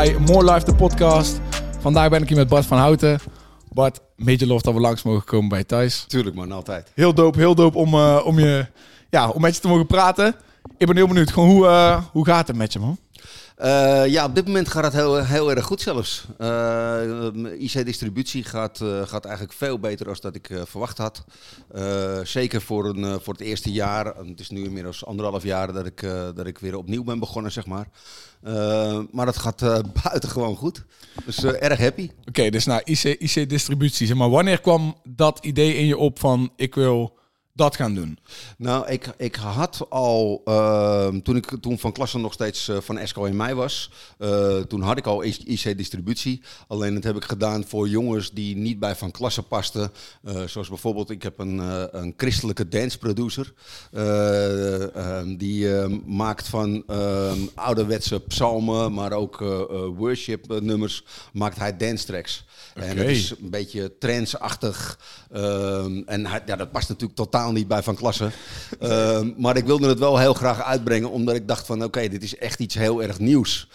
bij More Life, de podcast. Vandaag ben ik hier met Bart van Houten. Bart, een beetje lof dat we langs mogen komen bij Thijs. Tuurlijk man, altijd. Heel dope om met je te mogen praten. Ik ben heel benieuwd, gewoon hoe gaat het met je man? Ja, op dit moment gaat het heel erg goed zelfs. IC-distributie gaat eigenlijk veel beter dan dat ik verwacht had. Zeker voor het eerste jaar. Het is nu inmiddels 1,5 jaar dat ik weer opnieuw ben begonnen, zeg maar. Maar dat gaat buitengewoon goed. Dus erg happy. Oké, dus nou, IC-distributie. Zeg maar, wanneer kwam dat idee in je op van ik wil dat gaan doen? Nou, ik had al, toen Van Klasse nog steeds van Esko in mei was, toen had ik al IC-distributie. Alleen dat heb ik gedaan voor jongens die niet bij Van Klasse pasten. Zoals bijvoorbeeld, ik heb een christelijke danceproducer. Die maakt van ouderwetse psalmen, maar ook worship nummers, maakt hij dance tracks. Okay. En dat is een beetje trance-achtig. En hij, ja, dat past natuurlijk totaal niet bij Van Klasse. Maar ik wilde het wel heel graag uitbrengen, omdat ik dacht van oké, dit is echt iets heel erg nieuws.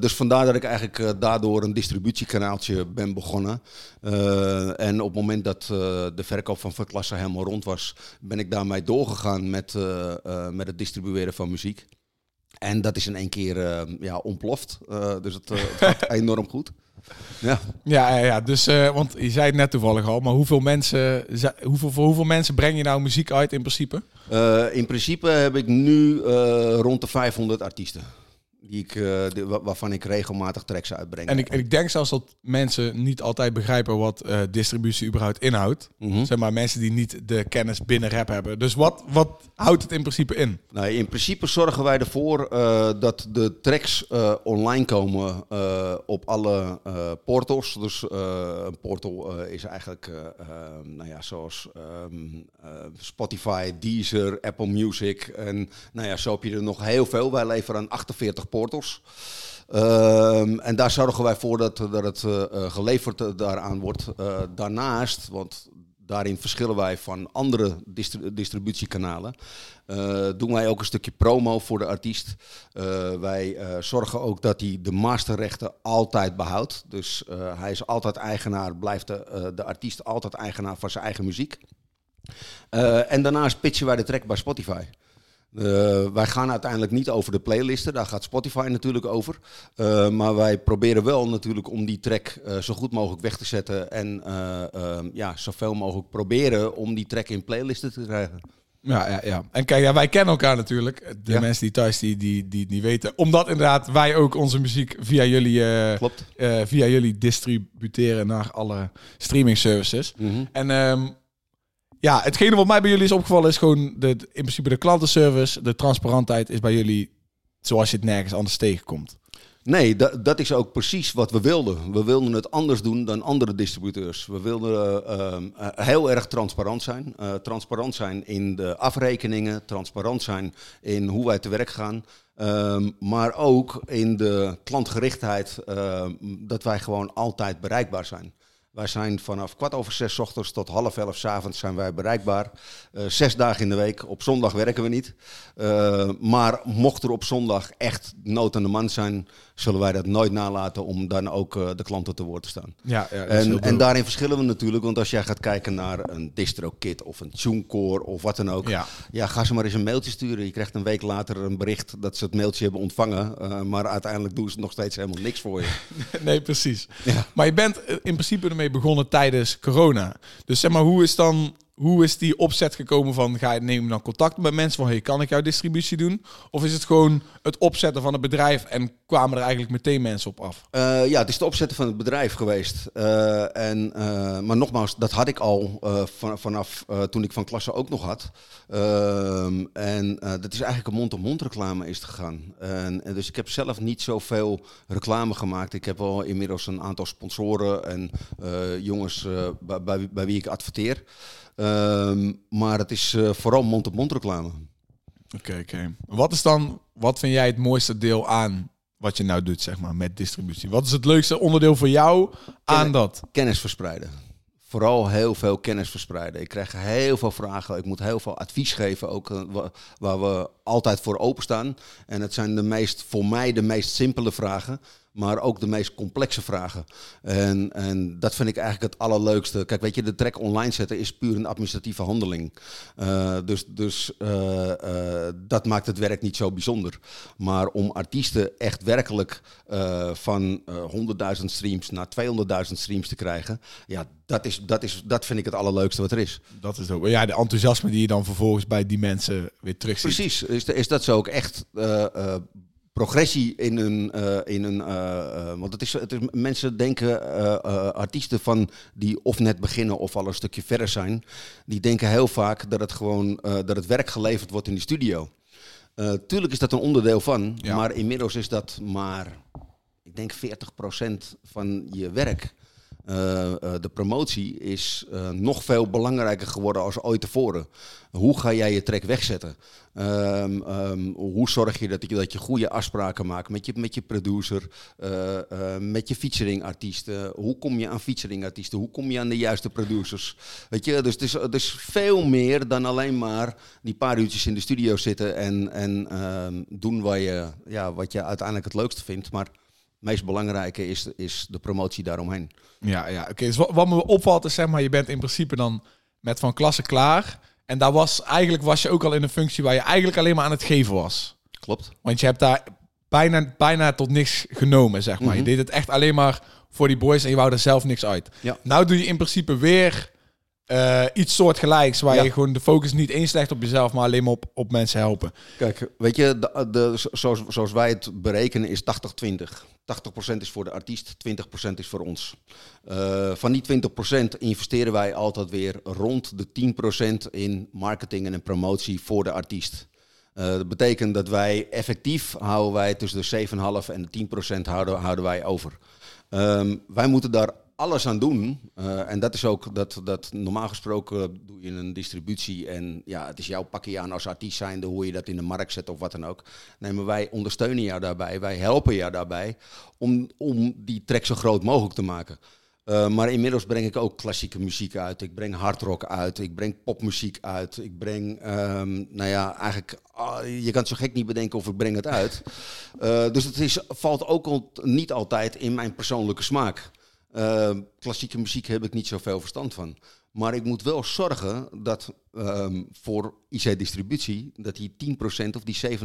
Dus vandaar dat ik eigenlijk daardoor een distributiekanaaltje ben begonnen. En op het moment dat de verkoop van Klasse helemaal rond was, ben ik daarmee doorgegaan met het distribueren van muziek. En dat is in één keer ontploft. Dus het gaat enorm goed. Ja, dus, want je zei het net toevallig al, maar hoeveel mensen breng je nou muziek uit in principe? In principe heb ik nu rond de 500 artiesten. Waarvan ik regelmatig tracks uitbreng. En ik denk zelfs dat mensen niet altijd begrijpen wat distributie überhaupt inhoudt. Mm-hmm. Zeg maar mensen die niet de kennis binnen rap hebben. Dus wat houdt het in principe in? Nou, in principe zorgen wij ervoor dat de tracks online komen op alle portals. Dus een portal is eigenlijk zoals Spotify, Deezer, Apple Music. En nou ja, zo heb je er nog heel veel. Wij leveren aan 48 portals. En daar zorgen wij voor dat het geleverd daaraan wordt. Daarnaast, want daarin verschillen wij van andere distributiekanalen, doen wij ook een stukje promo voor de artiest. Wij zorgen ook dat hij de masterrechten altijd behoudt. Dus hij is altijd eigenaar, blijft de artiest altijd eigenaar van zijn eigen muziek. En daarnaast pitchen wij de track bij Spotify. Wij gaan uiteindelijk niet over de playlisten, daar gaat Spotify natuurlijk over. Maar wij proberen wel natuurlijk om die track zo goed mogelijk weg te zetten. En zoveel mogelijk proberen om die track in playlisten te krijgen. Ja. En kijk, ja, wij kennen elkaar natuurlijk. De mensen die thuis die het niet weten. Omdat inderdaad wij ook onze muziek via jullie, distributeren naar alle streaming services. Mm-hmm. En ja, hetgene wat mij bij jullie is opgevallen is gewoon in principe de klantenservice. De transparantheid is bij jullie zoals je het nergens anders tegenkomt. Nee, dat is ook precies wat we wilden. We wilden het anders doen dan andere distributeurs. We wilden heel erg transparant zijn. Transparant zijn in de afrekeningen. Transparant zijn in hoe wij te werk gaan. Maar ook in de klantgerichtheid dat wij gewoon altijd bereikbaar zijn. Wij zijn vanaf 5:15 ochtends tot 10:30 s'avonds zijn wij bereikbaar. 6 dagen in de week. Op zondag werken we niet. Maar mocht er op zondag echt nood aan de man zijn, zullen wij dat nooit nalaten om dan ook de klanten te woord te staan. Ja, en daarin verschillen we natuurlijk. Want als jij gaat kijken naar een distrokit of een TuneCore of wat dan ook. Ja, ga ze maar eens een mailtje sturen. Je krijgt een week later een bericht dat ze het mailtje hebben ontvangen. Maar uiteindelijk doen ze nog steeds helemaal niks voor je. Nee, precies. Ja. Maar je bent in principe ermee begonnen tijdens corona. Dus zeg maar, hoe is die opzet gekomen van neem dan contact met mensen van kan ik jouw distributie doen? Of is het gewoon het opzetten van het bedrijf en kwamen er eigenlijk meteen mensen op af? Ja, het is het opzetten van het bedrijf geweest. Maar nogmaals, dat had ik al vanaf toen ik Van Klasse ook nog had. Dat is eigenlijk een mond-op-mond reclame is gegaan. En dus ik heb zelf niet zoveel reclame gemaakt. Ik heb wel inmiddels een aantal sponsoren en jongens bij wie ik adverteer. Maar het is vooral mond-op-mond reclame. Oké. Wat vind jij het mooiste deel aan wat je nou doet, zeg maar, met distributie? Wat is het leukste onderdeel voor jou aan dat? Kennis verspreiden. Vooral heel veel kennis verspreiden. Ik krijg heel veel vragen. Ik moet heel veel advies geven, ook waar we altijd voor openstaan. En het zijn voor mij de meest simpele vragen. maar ook de meest complexe vragen. En dat vind ik eigenlijk het allerleukste. Kijk, weet je, de track online zetten is puur een administratieve handeling. Dus dat maakt het werk niet zo bijzonder. Maar om artiesten echt werkelijk van 100.000 streams naar 200.000 streams te krijgen, ja, dat vind ik het allerleukste wat er is. Dat is ook, ja, de enthousiasme die je dan vervolgens bij die mensen weer terugziet. Precies, is dat zo ook echt progressie in hun... want het is mensen denken, artiesten van die of net beginnen of al een stukje verder zijn, die denken heel vaak dat het gewoon dat het werk geleverd wordt in de studio. Tuurlijk is dat een onderdeel van, ja, maar inmiddels is dat maar, ik denk 40% van je werk. De promotie is nog veel belangrijker geworden als ooit tevoren. Hoe ga jij je track wegzetten? Hoe zorg je dat je goede afspraken maakt met je producer, met je featuringartiesten? Hoe kom je aan featuringartiesten? Hoe kom je aan de juiste producers? Weet je, dus het is veel meer dan alleen maar die paar uurtjes in de studio zitten en doen wat je uiteindelijk het leukste vindt, maar het meest belangrijke is de promotie daaromheen. Ja. Oké. Dus wat me opvalt is, zeg maar, je bent in principe dan met Van Klasse klaar. En daar was je ook al in een functie waar je eigenlijk alleen maar aan het geven was. Klopt. Want je hebt daar bijna tot niks genomen, zeg maar. Mm-hmm. Je deed het echt alleen maar voor die boys en je wou er zelf niks uit. Ja. Nou doe je in principe weer iets soortgelijks, waar je gewoon de focus niet eens legt op jezelf, maar alleen maar op mensen helpen. Kijk, weet je, zoals wij het berekenen is 80-20. 80% is voor de artiest, 20% is voor ons. Van die 20% investeren wij altijd weer rond de 10% in marketing en promotie voor de artiest. Dat betekent dat wij effectief houden wij tussen de 7,5 en de 10% houden wij over. Wij moeten daar alles aan doen. En dat is ook dat normaal gesproken doe je een distributie en ja, het is jouw pakje aan als artiest zijnde, hoe je dat in de markt zet of wat dan ook. Nee, maar wij ondersteunen jou daarbij, wij helpen jou daarbij om die track zo groot mogelijk te maken. Maar inmiddels breng ik ook klassieke muziek uit. Ik breng hardrock uit. Ik breng popmuziek uit. Ik breng, je kan het zo gek niet bedenken of ik breng het uit. Dus het valt ook niet altijd in mijn persoonlijke smaak. Klassieke muziek heb ik niet zoveel verstand van. Maar ik moet wel zorgen dat voor IC-distributie, dat die 10% of die 7,5%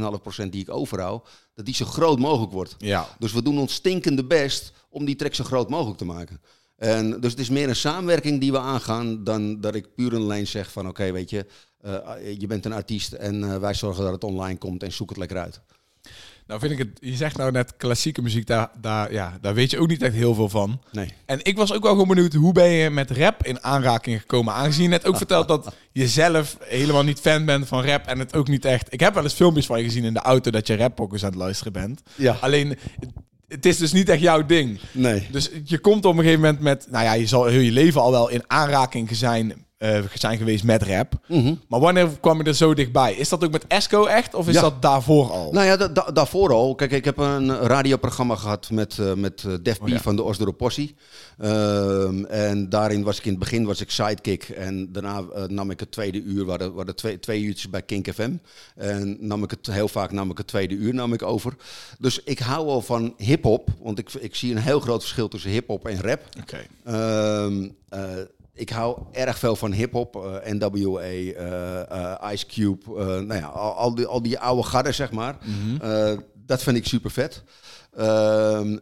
die ik overhoud, dat die zo groot mogelijk wordt. Ja. Dus we doen ons stinkende best om die track zo groot mogelijk te maken. En dus het is meer een samenwerking die we aangaan dan dat ik puur een lijn zeg van oké, weet je, je bent een artiest en wij zorgen dat het online komt en zoek het lekker uit. Nou vind ik het, je zegt nou net klassieke muziek, daar weet je ook niet echt heel veel van. Nee. En ik was ook wel gewoon benieuwd, hoe ben je met rap in aanraking gekomen? Aangezien je net ook verteld dat je zelf helemaal niet fan bent van rap en het ook niet echt... Ik heb wel eens filmpjes van je gezien in de auto dat je rappokkers aan het luisteren bent. Ja. Alleen, het is dus niet echt jouw ding. Nee. Dus je komt op een gegeven moment met, nou ja, je zal heel je leven al wel in aanraking zijn geweest met rap. Mm-hmm. Maar wanneer kwam je er zo dichtbij? Is dat ook met Esko echt? Of is dat daarvoor al? Nou ja, daarvoor al. Kijk, ik heb een radioprogramma gehad met Def B van de Osdorp Posse. En daarin was ik in het begin sidekick. En daarna nam ik het tweede uur. Waren twee uurtjes bij Kink FM. En nam ik het tweede uur over. Dus ik hou al van hiphop. Want ik zie een heel groot verschil tussen hiphop en rap. Oké. Ik hou erg veel van hiphop, NWA, Ice Cube, al die oude garden, zeg maar. Mm-hmm. Dat vind ik super vet.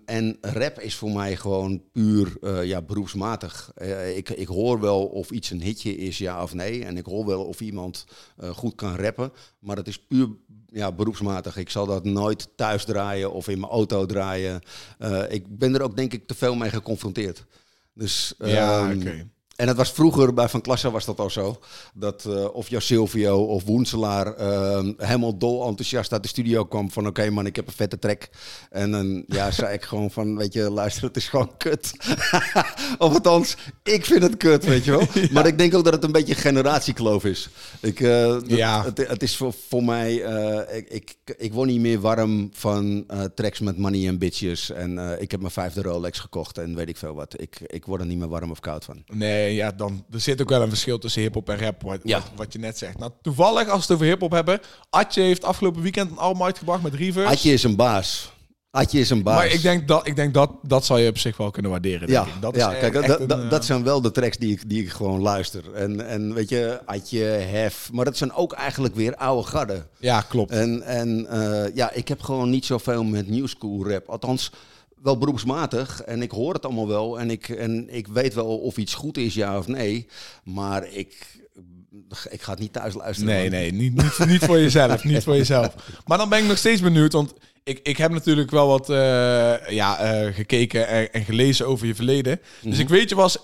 En rap is voor mij gewoon puur beroepsmatig. Ik hoor wel of iets een hitje is, ja of nee. En ik hoor wel of iemand goed kan rappen. Maar het is puur beroepsmatig. Ik zal dat nooit thuis draaien of in mijn auto draaien. Ik ben er ook denk ik te veel mee geconfronteerd. Dus, oké. En dat was vroeger, bij Van Klasse was dat al zo. Dat of Josylvio of Woenselaar helemaal dol enthousiast uit de studio kwam van oké man, ik heb een vette track. En dan zei ik gewoon van, weet je, luister, het is gewoon kut. Of althans, ik vind het kut, weet je wel. Ja. Maar ik denk ook dat het een beetje generatiekloof is. Het is voor mij, ik word niet meer warm van tracks met money en bitches. En ik heb mijn 5e Rolex gekocht en weet ik veel wat. Ik word er niet meer warm of koud van. Nee. Ja, dan er zit ook wel een verschil tussen hiphop en rap, wat je net zegt. Nou, toevallig, als we het over hiphop hebben, Atje heeft afgelopen weekend een album uitgebracht met Reverse. Atje is een baas. Had je eens een baas. Maar ik denk dat zou je op zich wel kunnen waarderen. Ja, denk ik. Dat zijn wel de tracks die ik gewoon luister. En weet je, Atje, Hef. Maar dat zijn ook eigenlijk weer oude garden. Ja, klopt. En ik heb gewoon niet zoveel met new school rap. Althans, wel beroepsmatig. En ik hoor het allemaal wel. En ik weet wel of iets goed is, ja of nee. Maar ik ga het niet thuis luisteren. Nee, niet voor jezelf. Niet voor jezelf. Maar dan ben ik nog steeds benieuwd, want ik heb natuurlijk wel wat gekeken en gelezen over je verleden. Mm-hmm. Dus ik weet, je was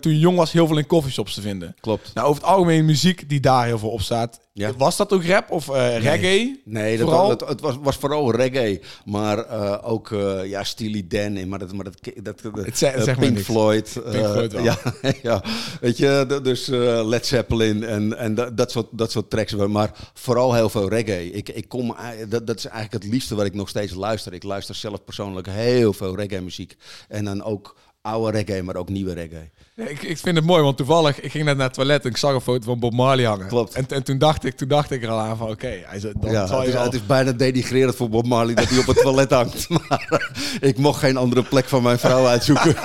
toen je jong was heel veel in coffeeshops te vinden. Klopt. Nou, over het algemeen muziek die daar heel veel op staat. Ja. Was dat ook rap of reggae? Nee, het was vooral reggae. Maar ook Steely Dan. Maar Pink Floyd. Pink Floyd wel. Ja, weet je, dus Led Zeppelin en dat soort tracks. Maar vooral heel veel reggae. Dat is eigenlijk het liefste wat ik nog steeds luister. Ik luister zelf persoonlijk heel veel reggae muziek. En dan ook oude reggae, maar ook nieuwe reggae. Ja, ik vind het mooi, want toevallig, ik ging net naar het toilet en ik zag een foto van Bob Marley hangen. Klopt. En toen dacht ik er al aan van, oké, het is bijna denigrerend voor Bob Marley dat hij op het toilet hangt. Maar ik mocht geen andere plek van mijn vrouw uitzoeken.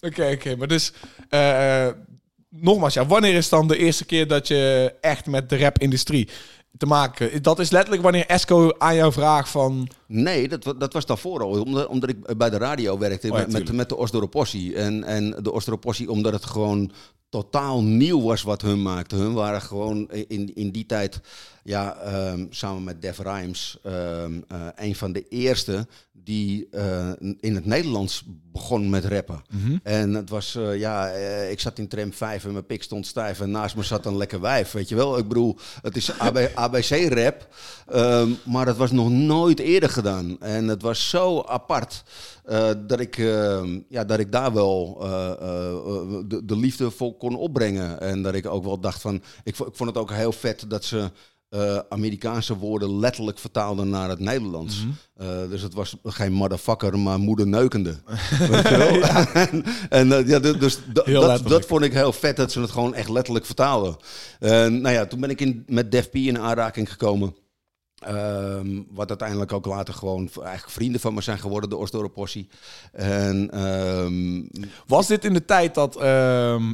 Oké, maar dus nogmaals, ja, wanneer is dan de eerste keer dat je echt met de rap-industrie te maken? Dat is letterlijk wanneer Esko aan jou vraagt van... Nee, dat was daarvoor al. Omdat ik bij de radio werkte met de Osdorp Posse. En de Osdorp Posse, omdat het gewoon totaal nieuw was wat hun maakte. Hun waren gewoon in die tijd, samen met Def Rhymes, een van de eerste die in het Nederlands begon met rappen. Mm-hmm. En het was, ik zat in tram 5 en mijn pik stond stijf en naast me zat een lekker wijf, weet je wel. Ik bedoel, het is ABC-rap, maar dat was nog nooit eerder gedaan. En het was zo apart dat ik daar wel de liefde voor kon opbrengen. En dat ik ook wel dacht van, ik vond het ook heel vet dat ze Amerikaanse woorden letterlijk vertaalden naar het Nederlands. Mm-hmm. Dus het was geen motherfucker, maar moederneukende. Weet je wel? Dat vond ik heel vet, dat ze het gewoon echt letterlijk vertaalden. Toen ben ik met Def P in aanraking gekomen. Wat uiteindelijk ook later gewoon eigenlijk vrienden van me zijn geworden, de Osdorp Posse. Was dit in de tijd dat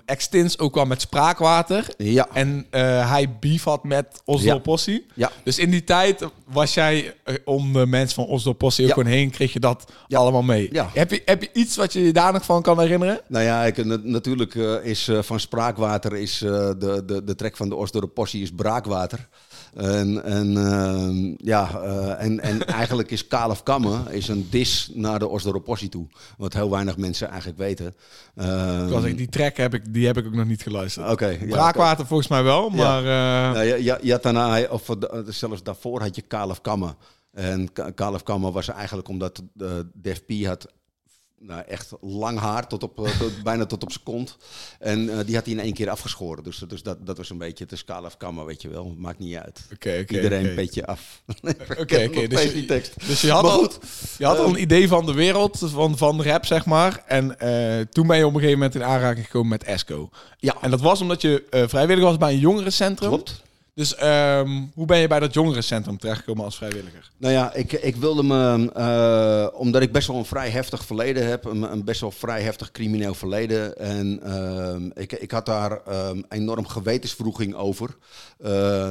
Extins ook kwam met Spraakwater? Ja. En hij beef had met Osdorp Posse? Ja. Dus in die tijd was jij om de mensen van Osdorp Posse ook gewoon heen, kreeg je dat allemaal mee. Ja. Heb je iets wat je daar nog van kan herinneren? Nou ja, natuurlijk is van Spraakwater is de track van de Osdorp Posse is Braakwater. En eigenlijk is Kalef Kamme een diss naar de Osdorp Posse toe. Wat heel weinig mensen eigenlijk weten. Die track heb ik ook nog niet geluisterd. Okay, Braakwater volgens mij wel, maar... zelfs daarvoor had je Kalef Kamme. En Kalef Kamme was eigenlijk omdat Def P had... Nou, echt lang haar, bijna tot op zijn kont. En die had hij in één keer afgeschoren. Dus dat was een beetje, het is Kalef Kamme, weet je wel. Maakt niet uit. Iedereen een beetje af. Oké. Dus je had al een idee van de wereld, van rap, zeg maar. En toen ben je op een gegeven moment in aanraking gekomen met Esko. Ja. En dat was omdat je vrijwilliger was bij een jongerencentrum. Klopt. Dus hoe ben je bij dat jongerencentrum terechtgekomen als vrijwilliger? Nou ja, ik wilde me... omdat ik best wel een vrij heftig verleden heb. Een best wel vrij heftig crimineel verleden. En ik had daar enorm gewetenswroeging over.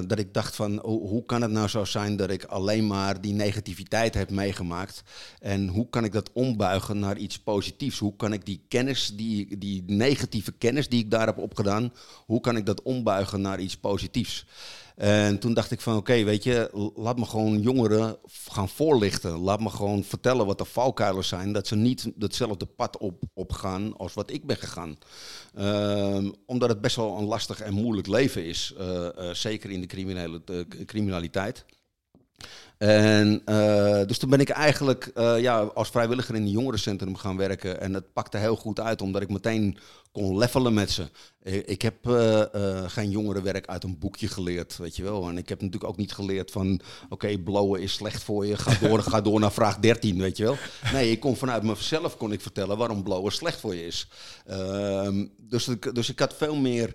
Dat ik dacht van... hoe kan het nou zo zijn dat ik alleen maar die negativiteit heb meegemaakt? En hoe kan ik dat ombuigen naar iets positiefs? Hoe kan ik die kennis, die negatieve kennis die ik daar heb opgedaan... hoe kan ik dat ombuigen naar iets positiefs? En toen dacht ik van oké, weet je, laat me gewoon jongeren gaan voorlichten. Laat me gewoon vertellen wat de valkuilers zijn. Dat ze niet hetzelfde pad opgaan als wat ik ben gegaan. Omdat het best wel een lastig en moeilijk leven is. Zeker in de criminaliteit. En dus toen ben ik eigenlijk als vrijwilliger in een jongerencentrum gaan werken. En het pakte heel goed uit, omdat ik meteen kon levelen met ze. Ik heb geen jongerenwerk uit een boekje geleerd, weet je wel. En ik heb natuurlijk ook niet geleerd van... Oké, blowen is slecht voor je, ga door naar vraag 13, weet je wel. Nee, ik kon vanuit mezelf vertellen waarom blowen slecht voor je is. Dus ik had veel meer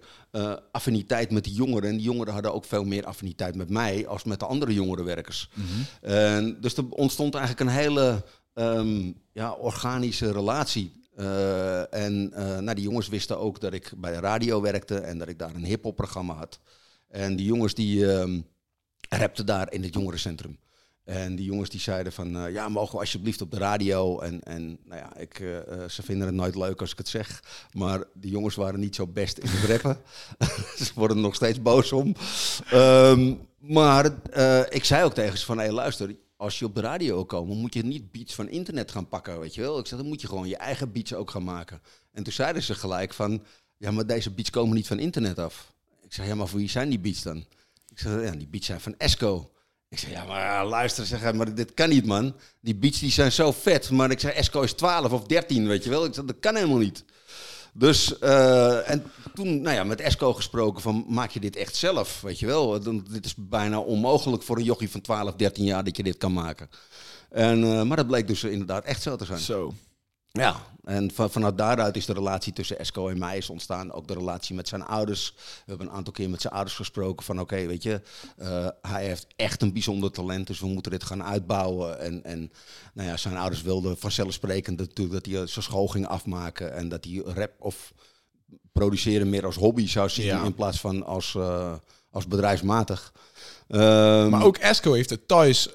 affiniteit met die jongeren. En die jongeren hadden ook veel meer affiniteit met mij als met de andere jongerenwerkers. Mm-hmm. Dus er ontstond eigenlijk een hele organische relatie. Die jongens wisten ook dat ik bij de radio werkte en dat ik daar een hip-hop programma had. En die jongens die rapten daar in het jongerencentrum. En die jongens die zeiden van, mogen we alsjeblieft op de radio? Ze vinden het nooit leuk als ik het zeg. Maar die jongens waren niet zo best in het rappen. Ze worden er nog steeds boos om. Ik zei ook tegen ze van, hey, luister, als je op de radio wil komen, moet je niet beats van internet gaan pakken, weet je wel. Ik zei, dan moet je gewoon je eigen beats ook gaan maken. En toen zeiden ze gelijk van, ja, maar deze beats komen niet van internet af. Ik zei, ja, maar voor wie zijn die beats dan? Ik zei, ja, die beats zijn van Esko. Ik zei, ja, maar luister, zeg, maar dit kan niet, man. Die beats die zijn zo vet. Maar ik zei, Esko is 12 of 13, weet je wel. Ik zei, dat kan helemaal niet. Dus, en toen, met Esko gesproken van, maak je dit echt zelf, weet je wel. Dit is bijna onmogelijk voor een jochie van 12, 13 jaar dat je dit kan maken. En, maar dat bleek dus inderdaad echt zo te zijn. Zo. Ja, en vanuit daaruit is de relatie tussen Esko en mij is ontstaan. Ook de relatie met zijn ouders. We hebben een aantal keer met zijn ouders gesproken van, oké, weet je, hij heeft echt een bijzonder talent, dus we moeten dit gaan uitbouwen. En zijn ouders wilden vanzelfsprekend natuurlijk dat hij zijn school ging afmaken en dat hij rap of produceren meer als hobby zou zien in plaats van als bedrijfsmatig. Maar ook Esko heeft het thuis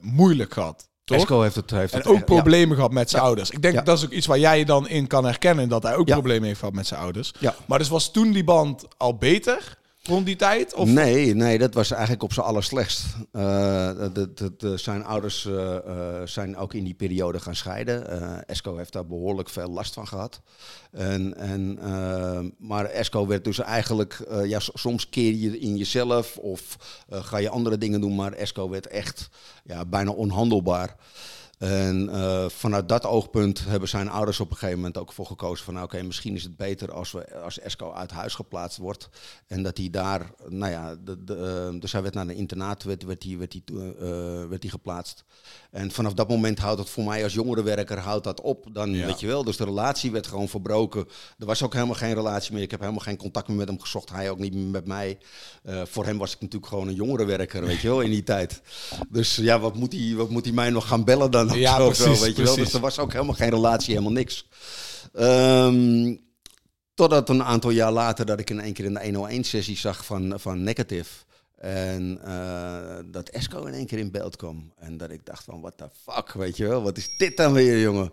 moeilijk gehad. Esko heeft ook problemen gehad met zijn ouders. Ik denk dat is ook iets waar jij je dan in kan herkennen, dat hij ook problemen heeft gehad met zijn ouders. Ja. Maar dus was toen die band al beter rond die tijd? Of? Nee, dat was eigenlijk op zijn allerslechtst. Zijn ouders zijn ook in die periode gaan scheiden. Esko heeft daar behoorlijk veel last van gehad. Maar Esko werd dus eigenlijk, soms keer je in jezelf of ga je andere dingen doen, maar Esko werd echt bijna onhandelbaar. En vanuit dat oogpunt hebben zijn ouders op een gegeven moment ook voor gekozen van, misschien is het beter als Esko uit huis geplaatst wordt. En dat hij daar, dus hij werd naar een internaat werd hij geplaatst. En vanaf dat moment houdt dat voor mij als jongerenwerker op. Dan weet je wel, dus de relatie werd gewoon verbroken. Er was ook helemaal geen relatie meer. Ik heb helemaal geen contact meer met hem gezocht. Hij ook niet meer met mij. Voor hem was ik natuurlijk gewoon een jongerenwerker, weet je wel, in die tijd. Dus ja, wat moet hij mij nog gaan bellen dan? Ja, precies, weet je wel. Dus er was ook helemaal geen relatie, helemaal niks. Totdat een aantal jaar later dat ik in één keer in de 101-sessie zag van Negative. En dat Esko in één keer in beeld kwam. En dat ik dacht van, what the fuck, weet je wel. Wat is dit dan weer, jongen?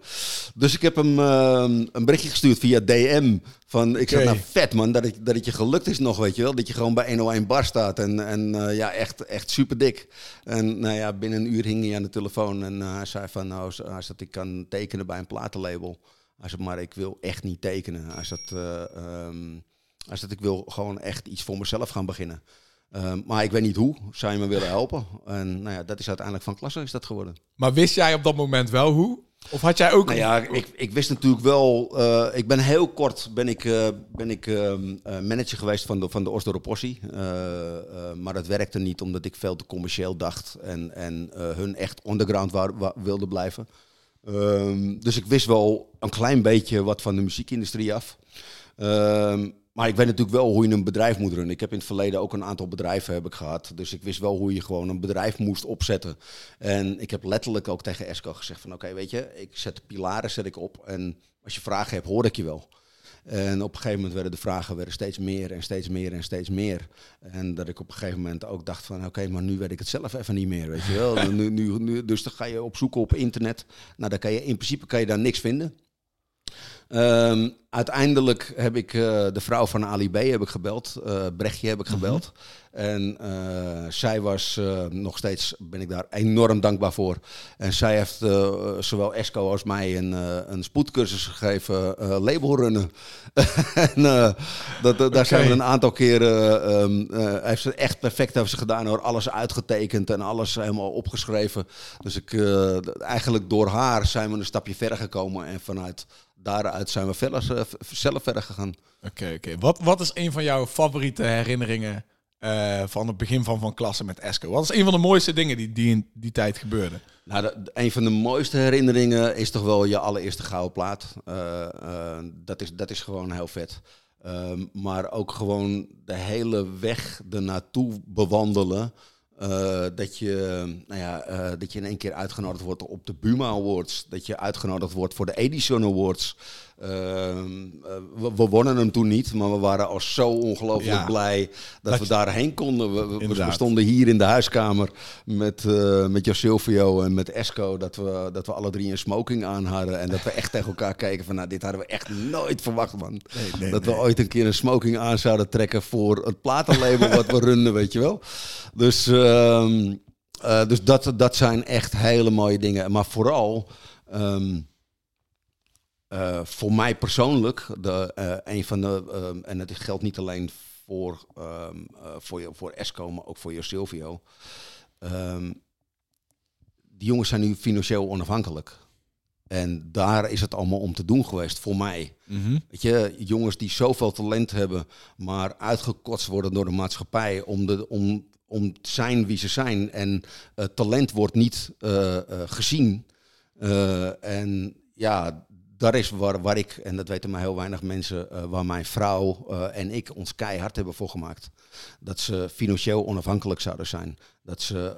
Dus ik heb hem een berichtje gestuurd via DM. Van, ik zeg, vet man, dat het je gelukt is nog, weet je wel. Dat je gewoon bij 101 Bar staat. Echt super dik. En binnen een uur hing hij aan de telefoon. En hij zei van, ik kan tekenen bij een platenlabel. Hij zei, maar ik wil echt niet tekenen. Hij zei, ik wil gewoon echt iets voor mezelf gaan beginnen. Maar ik weet niet hoe. Zou je me willen helpen? En dat is uiteindelijk Van Klasse is dat geworden. Maar wist jij op dat moment wel hoe? Of had jij ook... Ik wist natuurlijk wel... ik ben heel kort manager geweest van de Osdorp Posse. Maar dat werkte niet omdat ik veel te commercieel dacht. En hun echt underground wilden blijven. Dus ik wist wel een klein beetje wat van de muziekindustrie af. Maar ik weet natuurlijk wel hoe je een bedrijf moet runnen. Ik heb in het verleden ook een aantal bedrijven gehad. Dus ik wist wel hoe je gewoon een bedrijf moest opzetten. En ik heb letterlijk ook tegen Esko gezegd van... Oké, weet je, ik zet de pilaren op. En als je vragen hebt, hoor ik je wel. En op een gegeven moment werden de vragen steeds meer en steeds meer en steeds meer. En dat ik op een gegeven moment ook dacht van... Oké, maar nu weet ik het zelf even niet meer, weet je wel. Dus dan ga je opzoeken op internet. Nou, dan kan je daar niks vinden. Uiteindelijk heb ik de vrouw van Ali B gebeld. Brechtje heb ik gebeld. En zij was nog steeds, ben ik daar enorm dankbaar voor. En zij heeft zowel Esko als mij een spoedcursus gegeven, labelrunnen. Daar zijn we een aantal keren, heeft ze echt perfect hebben ze gedaan hoor. Alles uitgetekend en alles helemaal opgeschreven. Dus ik, eigenlijk door haar zijn we een stapje verder gekomen en vanuit... Daaruit zijn we zelf verder gegaan. Oké. Wat is een van jouw favoriete herinneringen van het begin van Klasse met Esko? Wat is een van de mooiste dingen die in die tijd gebeurde? Nou, een van de mooiste herinneringen is toch wel je allereerste gouden plaat. Dat is gewoon heel vet. Maar ook gewoon de hele weg ernaartoe bewandelen. Dat je in één keer uitgenodigd wordt op de Buma Awards. Dat je uitgenodigd wordt voor de Edison Awards. We wonnen hem toen niet, maar we waren al zo ongelooflijk blij dat we daarheen konden. We stonden hier in de huiskamer met Josylvio en met Esko, dat we alle drie een smoking aan hadden. En dat we echt tegen elkaar keken van, nou, dit hadden we echt nooit verwacht, man. We ooit een keer een smoking aan zouden trekken voor het platenlabel wat we runnen, weet je wel. Dus dat zijn echt hele mooie dingen. Maar vooral... voor mij persoonlijk, en het geldt niet alleen voor Esko, maar ook voor Josylvio. Die jongens zijn nu financieel onafhankelijk. En daar is het allemaal om te doen geweest, voor mij. Mm-hmm. Weet je, jongens die zoveel talent hebben, maar uitgekotst worden door de maatschappij om zijn wie ze zijn. En talent wordt niet gezien. En ja... Dat is waar ik, en dat weten maar heel weinig mensen, waar mijn vrouw en ik ons keihard hebben voor gemaakt. Dat ze financieel onafhankelijk zouden zijn. Dat ze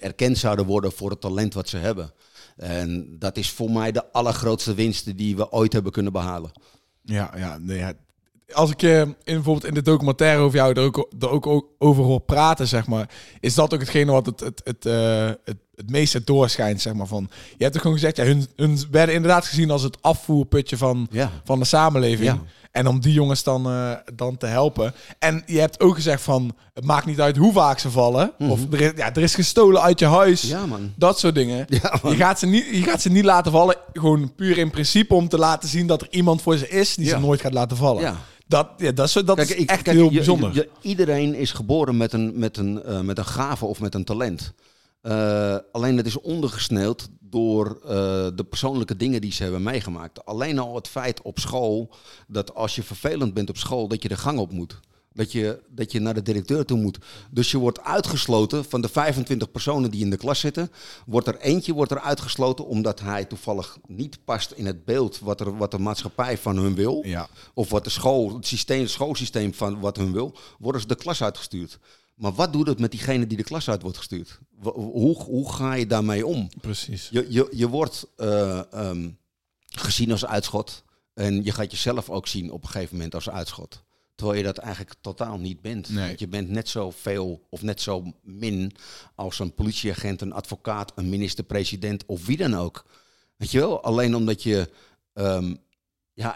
erkend zouden worden voor het talent wat ze hebben. En dat is voor mij de allergrootste winst die we ooit hebben kunnen behalen. Ja. Als ik je bijvoorbeeld in de documentaire over jou er ook over hoor praten, zeg maar, is dat ook hetgene wat het meeste doorschijnt, zeg maar. Van, je hebt toch gewoon gezegd, ja, hun werden inderdaad gezien als het afvoerputje van de samenleving. Ja. En om die jongens dan te helpen. En je hebt ook gezegd van, het maakt niet uit hoe vaak ze vallen. Mm-hmm. Of er is gestolen uit je huis. Ja, man. Dat soort dingen. Ja, man. Je gaat ze niet laten vallen. Gewoon puur in principe om te laten zien dat er iemand voor ze is die ze nooit gaat laten vallen. Ja. Dat is echt heel bijzonder. Iedereen is geboren met een gave of met een talent. Alleen het is ondergesneeuwd door de persoonlijke dingen die ze hebben meegemaakt. Alleen al het feit op school, dat als je vervelend bent op school, dat je de gang op moet. Dat je naar de directeur toe moet. Dus je wordt uitgesloten van de 25 personen die in de klas zitten. Wordt er eentje uitgesloten omdat hij toevallig niet past in het beeld wat de maatschappij van hun wil. Ja. Of wat de school, het schoolsysteem van wat hun wil. Worden ze de klas uitgestuurd. Maar wat doet het met diegene die de klas uit wordt gestuurd? Hoe ga je daarmee om? Precies. Je wordt gezien als uitschot. En je gaat jezelf ook zien op een gegeven moment als uitschot. Terwijl je dat eigenlijk totaal niet bent. Nee. Want je bent net zo veel of net zo min als een politieagent, een advocaat, een minister-president of wie dan ook. Weet je wel? Alleen omdat je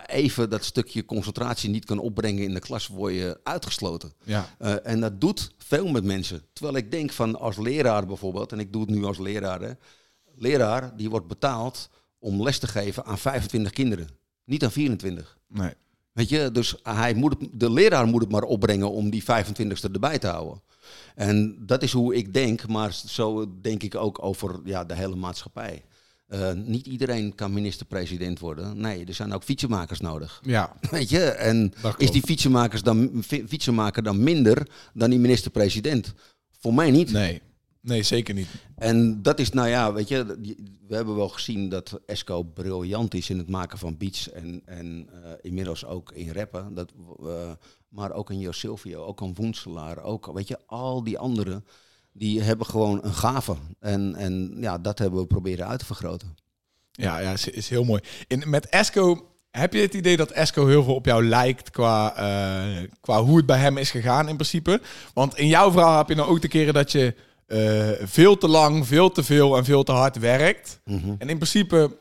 even dat stukje concentratie niet kan opbrengen in de klas, word je uitgesloten. Ja. En dat doet veel met mensen. Terwijl ik denk van als leraar bijvoorbeeld, en ik doe het nu als leraar. Hè. Leraar die wordt betaald om les te geven aan 25 kinderen. Niet aan 24. Nee. Weet je, dus de leraar moet het maar opbrengen om die 25ste erbij te houden. En dat is hoe ik denk, maar zo denk ik ook over de hele maatschappij. Niet iedereen kan minister-president worden. Nee, er zijn ook fietsenmakers nodig. Ja. Weet je, en is die fietsenmaker dan minder dan die minister-president? Voor mij niet. Nee, zeker niet. En dat is, weet je, we hebben wel gezien dat Esko briljant is in het maken van beats en inmiddels ook in rappen. Maar ook in Josylvio, ook in Woenselaar, ook, weet je, al die anderen, die hebben gewoon een gave. En dat hebben we proberen uit te vergroten. Ja, is heel mooi. Met Esko, heb je het idee dat Esko heel veel op jou lijkt qua hoe het bij hem is gegaan in principe? Want in jouw verhaal heb je nou ook de keren dat je veel te lang, veel te veel en veel te hard werkt. Mm-hmm. En in principe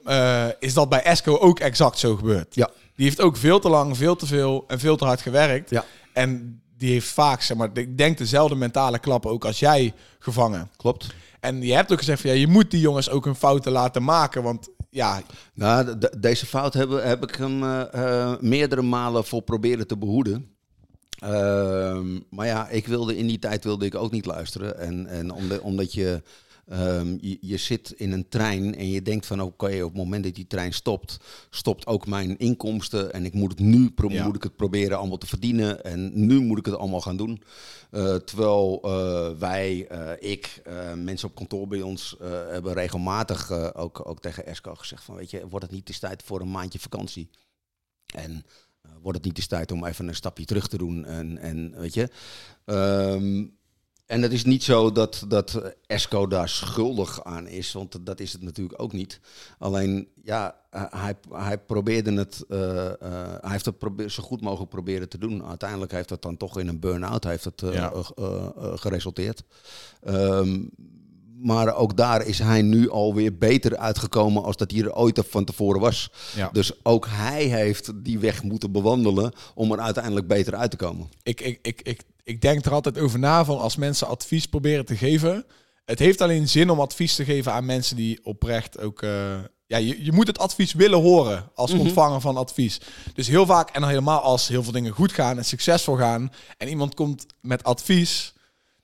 is dat bij Esko ook exact zo gebeurd. Ja. Die heeft ook veel te lang, veel te veel en veel te hard gewerkt. Ja. En die heeft vaak, zeg maar, ik denk dezelfde mentale klappen ook als jij gevangen. Klopt. En je hebt ook gezegd van, je moet die jongens ook hun fouten laten maken, want ja. Nou, deze fout heb ik hem meerdere malen voor proberen te behoeden. Maar in die tijd wilde ik ook niet luisteren. Omdat je zit in een trein en je denkt van oké, op het moment dat die trein stopt ook mijn inkomsten. En ik moet het moet ik het proberen allemaal te verdienen. En nu moet ik het allemaal gaan doen. Terwijl mensen op kantoor bij ons hebben regelmatig ook tegen Esko gezegd van, weet je, wordt het niet de tijd voor een maandje vakantie? En Wordt het niet eens tijd om even een stapje terug te doen? En weet je. En het is niet zo dat Esko daar schuldig aan is. Want dat is het natuurlijk ook niet. Alleen, ja, hij probeerde het... hij heeft het zo goed mogelijk proberen te doen. Uiteindelijk heeft dat dan toch in een burn-out geresulteerd. Maar ook daar is hij nu alweer beter uitgekomen als dat hij er ooit van tevoren was. Ja. Dus ook hij heeft die weg moeten bewandelen om er uiteindelijk beter uit te komen. Ik denk er altijd over na van als mensen advies proberen te geven. Het heeft alleen zin om advies te geven aan mensen die oprecht ook... Je moet het advies willen horen als ontvanger van advies. Dus heel vaak en helemaal als heel veel dingen goed gaan en succesvol gaan en iemand komt met advies...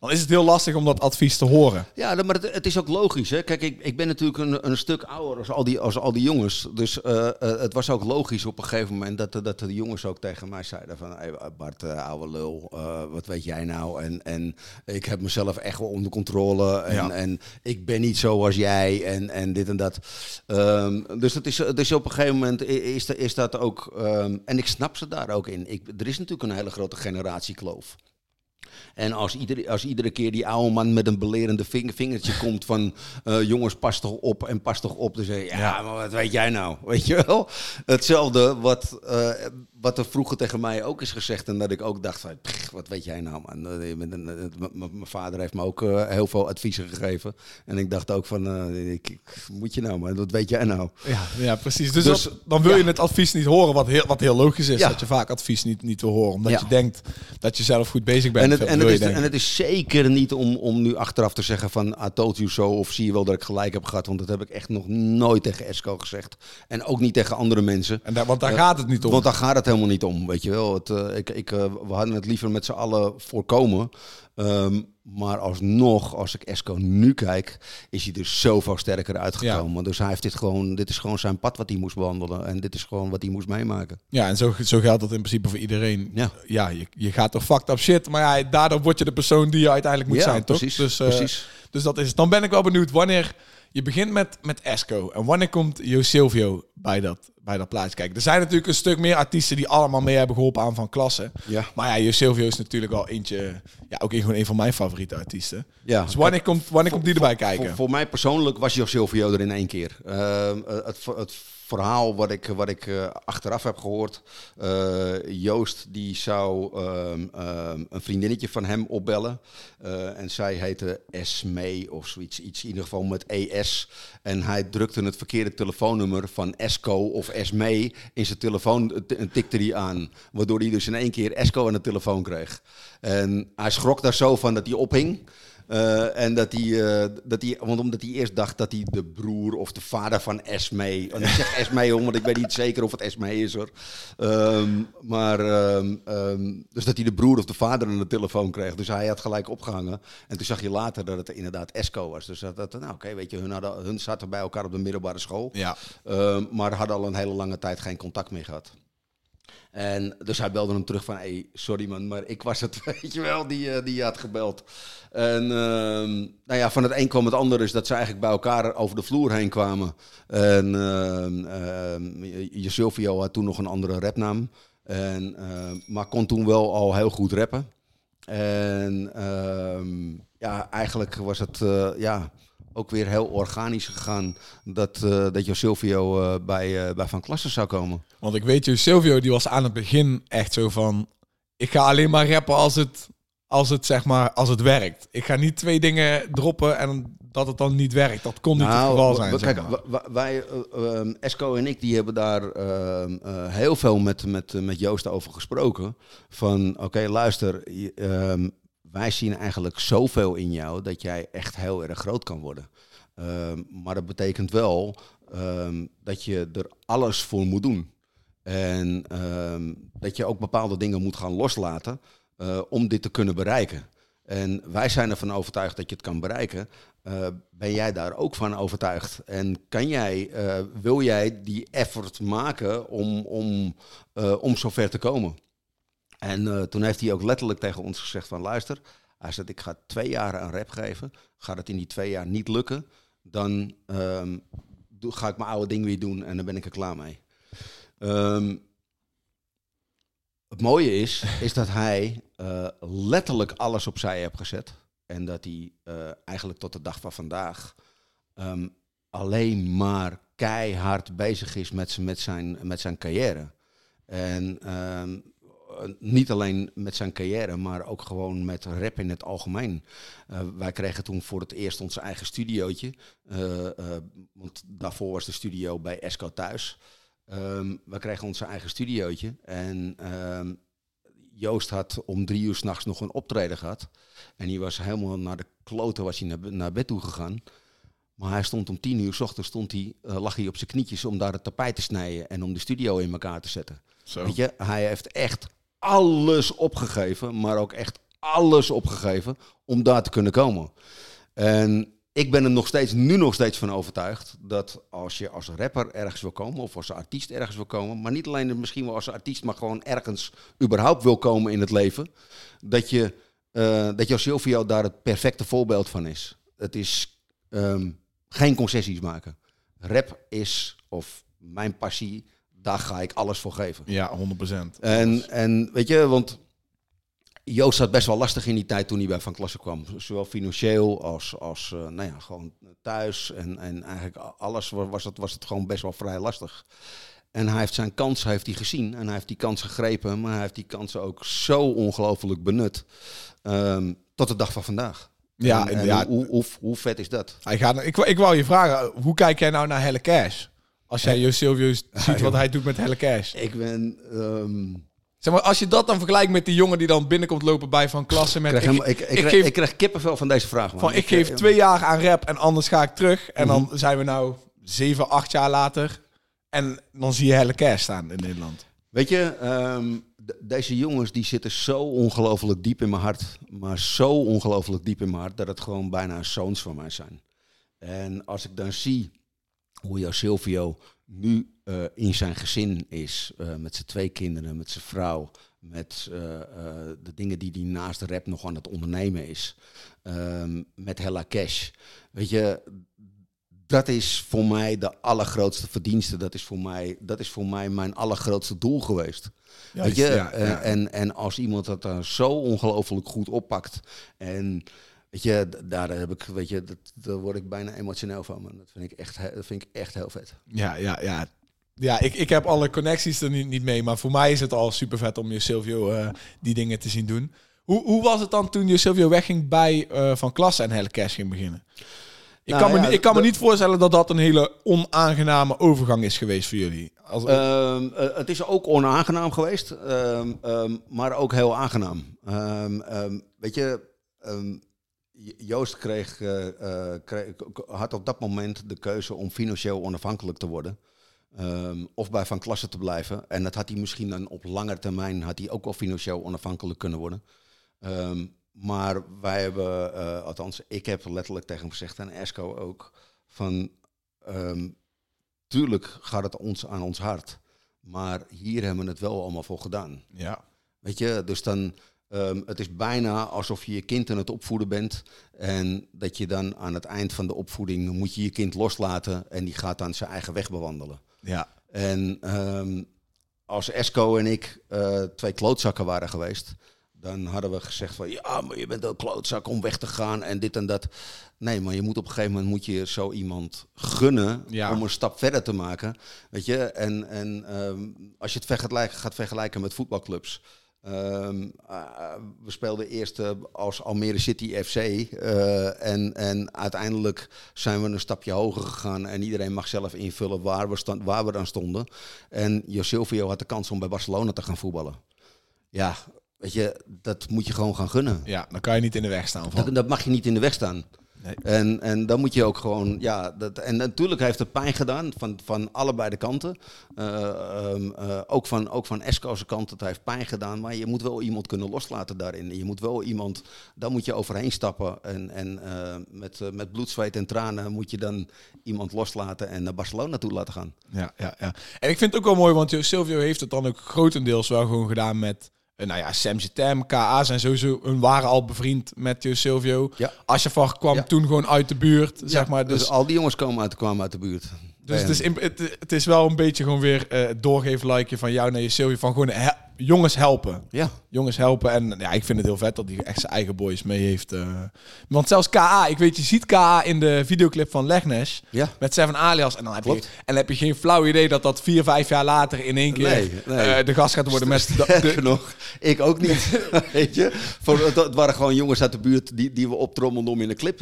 Dan is het heel lastig om dat advies te horen. Ja, maar het is ook logisch. Hè? Kijk, ik ben natuurlijk een stuk ouder als al die jongens. Dus het was ook logisch op een gegeven moment dat de jongens ook tegen mij zeiden van... Hey Bart, ouwe lul, wat weet jij nou? En ik heb mezelf echt wel onder controle. En ik ben niet zoals jij en dit en dat. Dus dat is op een gegeven moment is dat ook... en ik snap ze daar ook in. Er is natuurlijk een hele grote generatiekloof. En als iedere keer die oude man met een belerende vingertje komt van... jongens, pas toch op en pas toch op. Dan zeg je, maar wat weet jij nou? Weet je wel? Hetzelfde wat er vroeger tegen mij ook is gezegd. En dat ik ook dacht, wat weet jij nou, man? Mijn vader heeft me ook heel veel adviezen gegeven. En ik dacht ook van, moet je nou, man? Wat weet jij nou? Ja, precies. Dus dan wil je het advies niet horen, wat heel logisch is. Ja. Dat je vaak advies niet wil horen. Omdat je denkt dat je zelf goed bezig bent. En het is zeker niet om nu achteraf te zeggen van... I told you so, of zie je wel dat ik gelijk heb gehad. Want dat heb ik echt nog nooit tegen Esko gezegd. En ook niet tegen andere mensen. Want daar gaat het niet om. Want daar gaat het helemaal niet om, weet je wel. We hadden het liever met z'n allen voorkomen. Maar alsnog, als ik Esko nu kijk, is hij er zoveel sterker uitgekomen. Ja. Dus hij heeft dit is gewoon zijn pad wat hij moest bewandelen. En dit is gewoon wat hij moest meemaken. Ja, en zo geldt dat in principe voor iedereen. Ja, je gaat toch fucked up shit. Maar ja, daardoor word je de persoon die je uiteindelijk moet zijn, toch? Precies, precies. Dus dat is het. Dan ben ik wel benieuwd wanneer... Je begint met Esko. En wanneer komt Josylvio bij dat plaatje? Kijk, er zijn natuurlijk een stuk meer artiesten die allemaal mee hebben geholpen aan Van Klasse. Ja. Maar ja, Josylvio is natuurlijk wel eentje... Ja, ook gewoon een van mijn favoriete artiesten. Ja. Dus wanneer komt die erbij kijken? Voor mij persoonlijk was Josylvio er in één keer. Het verhaal wat ik achteraf heb gehoord. Joost die zou een vriendinnetje van hem opbellen. En zij heette Esme of zoiets. Iets in ieder geval met ES. En hij drukte het verkeerde telefoonnummer van Esko of Esme in zijn telefoon en tikte die aan. Waardoor hij dus in één keer Esko aan de telefoon kreeg. En hij schrok daar zo van dat hij ophing. En dat hij, want omdat hij eerst dacht dat hij de broer of de vader van Esme... En ik zeg Esme, want ik weet niet zeker of het Esme is, hoor. Dus dat hij de broer of de vader aan de telefoon kreeg. Dus hij had gelijk opgehangen. En toen zag je later dat het inderdaad Esko was. Dus weet je, hun zaten bij elkaar op de middelbare school. Ja. Maar hadden al een hele lange tijd geen contact meer gehad. En dus hij belde hem terug van... Hey, sorry man, maar ik was het, weet je wel, die je had gebeld. En van het een kwam het ander, is dat ze eigenlijk bij elkaar over de vloer heen kwamen. En Josylvio had toen nog een andere rapnaam. En, maar kon toen wel al heel goed rappen. En eigenlijk was het... ook weer heel organisch gegaan dat Josylvio bij Van Klasse zou komen. Want ik weet, Josylvio die was aan het begin echt zo van... Ik ga alleen maar rappen als het werkt. Ik ga niet twee dingen droppen en dat het dan niet werkt. Dat kon niet het geval zijn. Kijk, zeg maar. Wij, Esko en ik, die hebben daar heel veel met Joost over gesproken. Van, oké, luister... Wij zien eigenlijk zoveel in jou dat jij echt heel erg groot kan worden. Maar dat betekent wel dat je er alles voor moet doen. En dat je ook bepaalde dingen moet gaan loslaten om dit te kunnen bereiken. En wij zijn ervan overtuigd dat je het kan bereiken. Ben jij daar ook van overtuigd? En wil jij die effort maken om zover te komen? En toen heeft hij ook letterlijk tegen ons gezegd van... Luister, hij zegt, ik ga 2 jaar aan rap geven. Gaat het in die 2 jaar niet lukken... dan ga ik mijn oude ding weer doen en dan ben ik er klaar mee. Het mooie is dat hij letterlijk alles opzij heeft gezet. En dat hij eigenlijk tot de dag van vandaag alleen maar keihard bezig is met zijn carrière. En niet alleen met zijn carrière, maar ook gewoon met rap in het algemeen. Wij kregen toen voor het eerst ons eigen studiootje. Want daarvoor was de studio bij Esko thuis. We kregen ons eigen studiootje. En Joost had om 3 uur 's nachts nog een optreden gehad. En die was helemaal naar de kloten, was hij naar bed toe gegaan. Maar hij stond om 10 uur 's ochtends, lag hij op zijn knietjes om daar het tapijt te snijden en om de studio in elkaar te zetten. Zo. Weet je, hij heeft echt alles opgegeven, maar ook echt alles opgegeven om daar te kunnen komen. En ik ben er nog steeds van overtuigd dat als je als rapper ergens wil komen of als artiest ergens wil komen, maar niet alleen misschien wel als artiest, maar gewoon ergens überhaupt wil komen in het leven, dat Josylvio daar het perfecte voorbeeld van is. Het is geen concessies maken. Rap is, of mijn passie, daar ga ik alles voor geven. Ja, 100%. En weet je, want Joost zat best wel lastig in die tijd toen hij bij Van Klasse kwam. Zowel financieel als gewoon thuis. En eigenlijk alles was het gewoon best wel vrij lastig. En hij heeft zijn kans gezien en hij heeft die kans gegrepen. Maar hij heeft die kansen ook zo ongelooflijk benut. Tot de dag van vandaag. Ja, en hoe vet is dat? Ik wou je vragen, hoe kijk jij nou naar Halle Cash? Als jij Josylvio ziet wat hij doet met Halle Cash. Ik ben... Zeg maar, als je dat dan vergelijkt met die jongen die dan binnenkomt lopen bij Van Klasse met... Ik krijg kippenvel van deze vraag, man. Ik geef 2 jaar aan rap en anders ga ik terug. En dan zijn we nou 7, 8 jaar later. En dan zie je Halle Cash staan in Nederland. Weet je, deze jongens die zitten zo ongelooflijk diep in mijn hart. Maar zo ongelooflijk diep in mijn hart dat het gewoon bijna zoons van mij zijn. En als ik dan zie hoe Josylvio nu in zijn gezin is, met zijn 2 kinderen, met zijn vrouw, met de dingen die hij naast de rap nog aan het ondernemen is, met Halle Cash. Weet je, dat is voor mij de allergrootste verdienste. Dat is voor mij mijn allergrootste doel geweest. Ja, weet je? Ja. En als iemand dat dan zo ongelooflijk goed oppakt en... Weet je, daar word ik bijna emotioneel van, man. Dat vind ik echt heel vet. Ja. Ja, ik heb alle connecties er niet mee, maar voor mij is het al super vet om Josylvio die dingen te zien doen. Hoe was het dan toen Josylvio wegging bij Van Klasse en Halle Cash ging beginnen? Ik kan me niet voorstellen dat een hele onaangename overgang is geweest voor jullie. Het is ook onaangenaam geweest, maar ook heel aangenaam. Weet je... Joost had op dat moment de keuze om financieel onafhankelijk te worden. Of bij Van Klasse te blijven. En dat had hij misschien dan op lange termijn ook wel financieel onafhankelijk kunnen worden. Maar wij hebben, althans ik heb letterlijk tegen hem gezegd en Esko ook, van tuurlijk gaat het ons aan ons hart. Maar hier hebben we het wel allemaal voor gedaan. Ja. Weet je, dus dan... het is bijna alsof je je kind aan het opvoeden bent en dat je dan aan het eind van de opvoeding moet je je kind loslaten en die gaat dan zijn eigen weg bewandelen. Ja. En als Esko en ik 2 klootzakken waren geweest, dan hadden we gezegd van ja, maar je bent een klootzak om weg te gaan en dit en dat. Nee, maar je moet op een gegeven moment zo iemand gunnen om een stap verder te maken. Weet je? En als je het gaat vergelijken met voetbalclubs. We speelden eerst als Almere City FC en uiteindelijk zijn we een stapje hoger gegaan en iedereen mag zelf invullen waar we dan stonden. En Josylvio had de kans om bij Barcelona te gaan voetballen. Ja, weet je, dat moet je gewoon gaan gunnen. Ja, dan kan je niet in de weg staan. Dat mag je niet in de weg staan. Nee. En dan moet je ook gewoon... En natuurlijk heeft het pijn gedaan van allebei de kanten. Ook van Esko's kant, het heeft pijn gedaan. Maar je moet wel iemand kunnen loslaten daarin. Je moet wel iemand... Dan moet je overheen stappen. En met bloed, zweet en tranen moet je dan iemand loslaten en naar Barcelona toe laten gaan. Ja. En ik vind het ook wel mooi, want Josylvio heeft het dan ook grotendeels wel gewoon gedaan met... Sam Zitem, K.A. zijn sowieso hun waren al bevriend met Josylvio. Ja. Asjafar kwam toen gewoon uit de buurt, zeg maar. Dus al die jongens kwamen uit de buurt. Dus het is wel een beetje gewoon weer doorgeven likeje van jou naar Josylvio. Van gewoon jongens helpen. Ja. Jongens helpen. En ja, ik vind het heel vet dat hij echt zijn eigen boys mee heeft. Want zelfs K.A. Ik weet, je ziet K.A. in de videoclip van Legnes. Ja. Met Seven Alias. En dan heb je geen flauw idee dat dat 4-5 jaar later in één keer de gast gaat worden. Nog, ik ook niet. Weet je? Het waren gewoon jongens uit de buurt die we optrommelden om in de clip.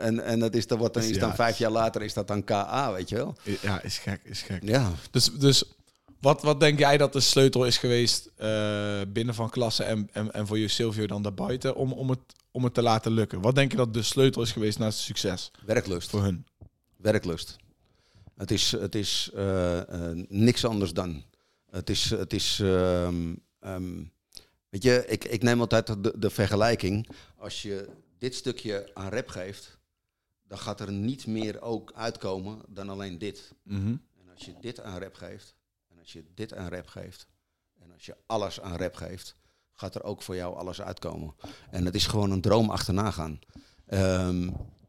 En dat is dan wat is dan 5 jaar later is dat dan K.A. Weet je wel? Ja, is gek. Is gek. Ja. Dus wat denk jij dat de sleutel is geweest binnen Van Klasse en voor Josylvio dan daarbuiten om het te laten lukken? Wat denk je dat de sleutel is geweest naast het succes? Werklust. Voor hun. Werklust. Het is niks anders dan. Weet je, ik neem altijd de vergelijking. Als je dit stukje aan rap geeft, dan gaat er niet meer ook uitkomen dan alleen dit. Mm-hmm. En als je dit aan rap geeft, en als je alles aan rap geeft, gaat er ook voor jou alles uitkomen. En het is gewoon een droom achterna gaan.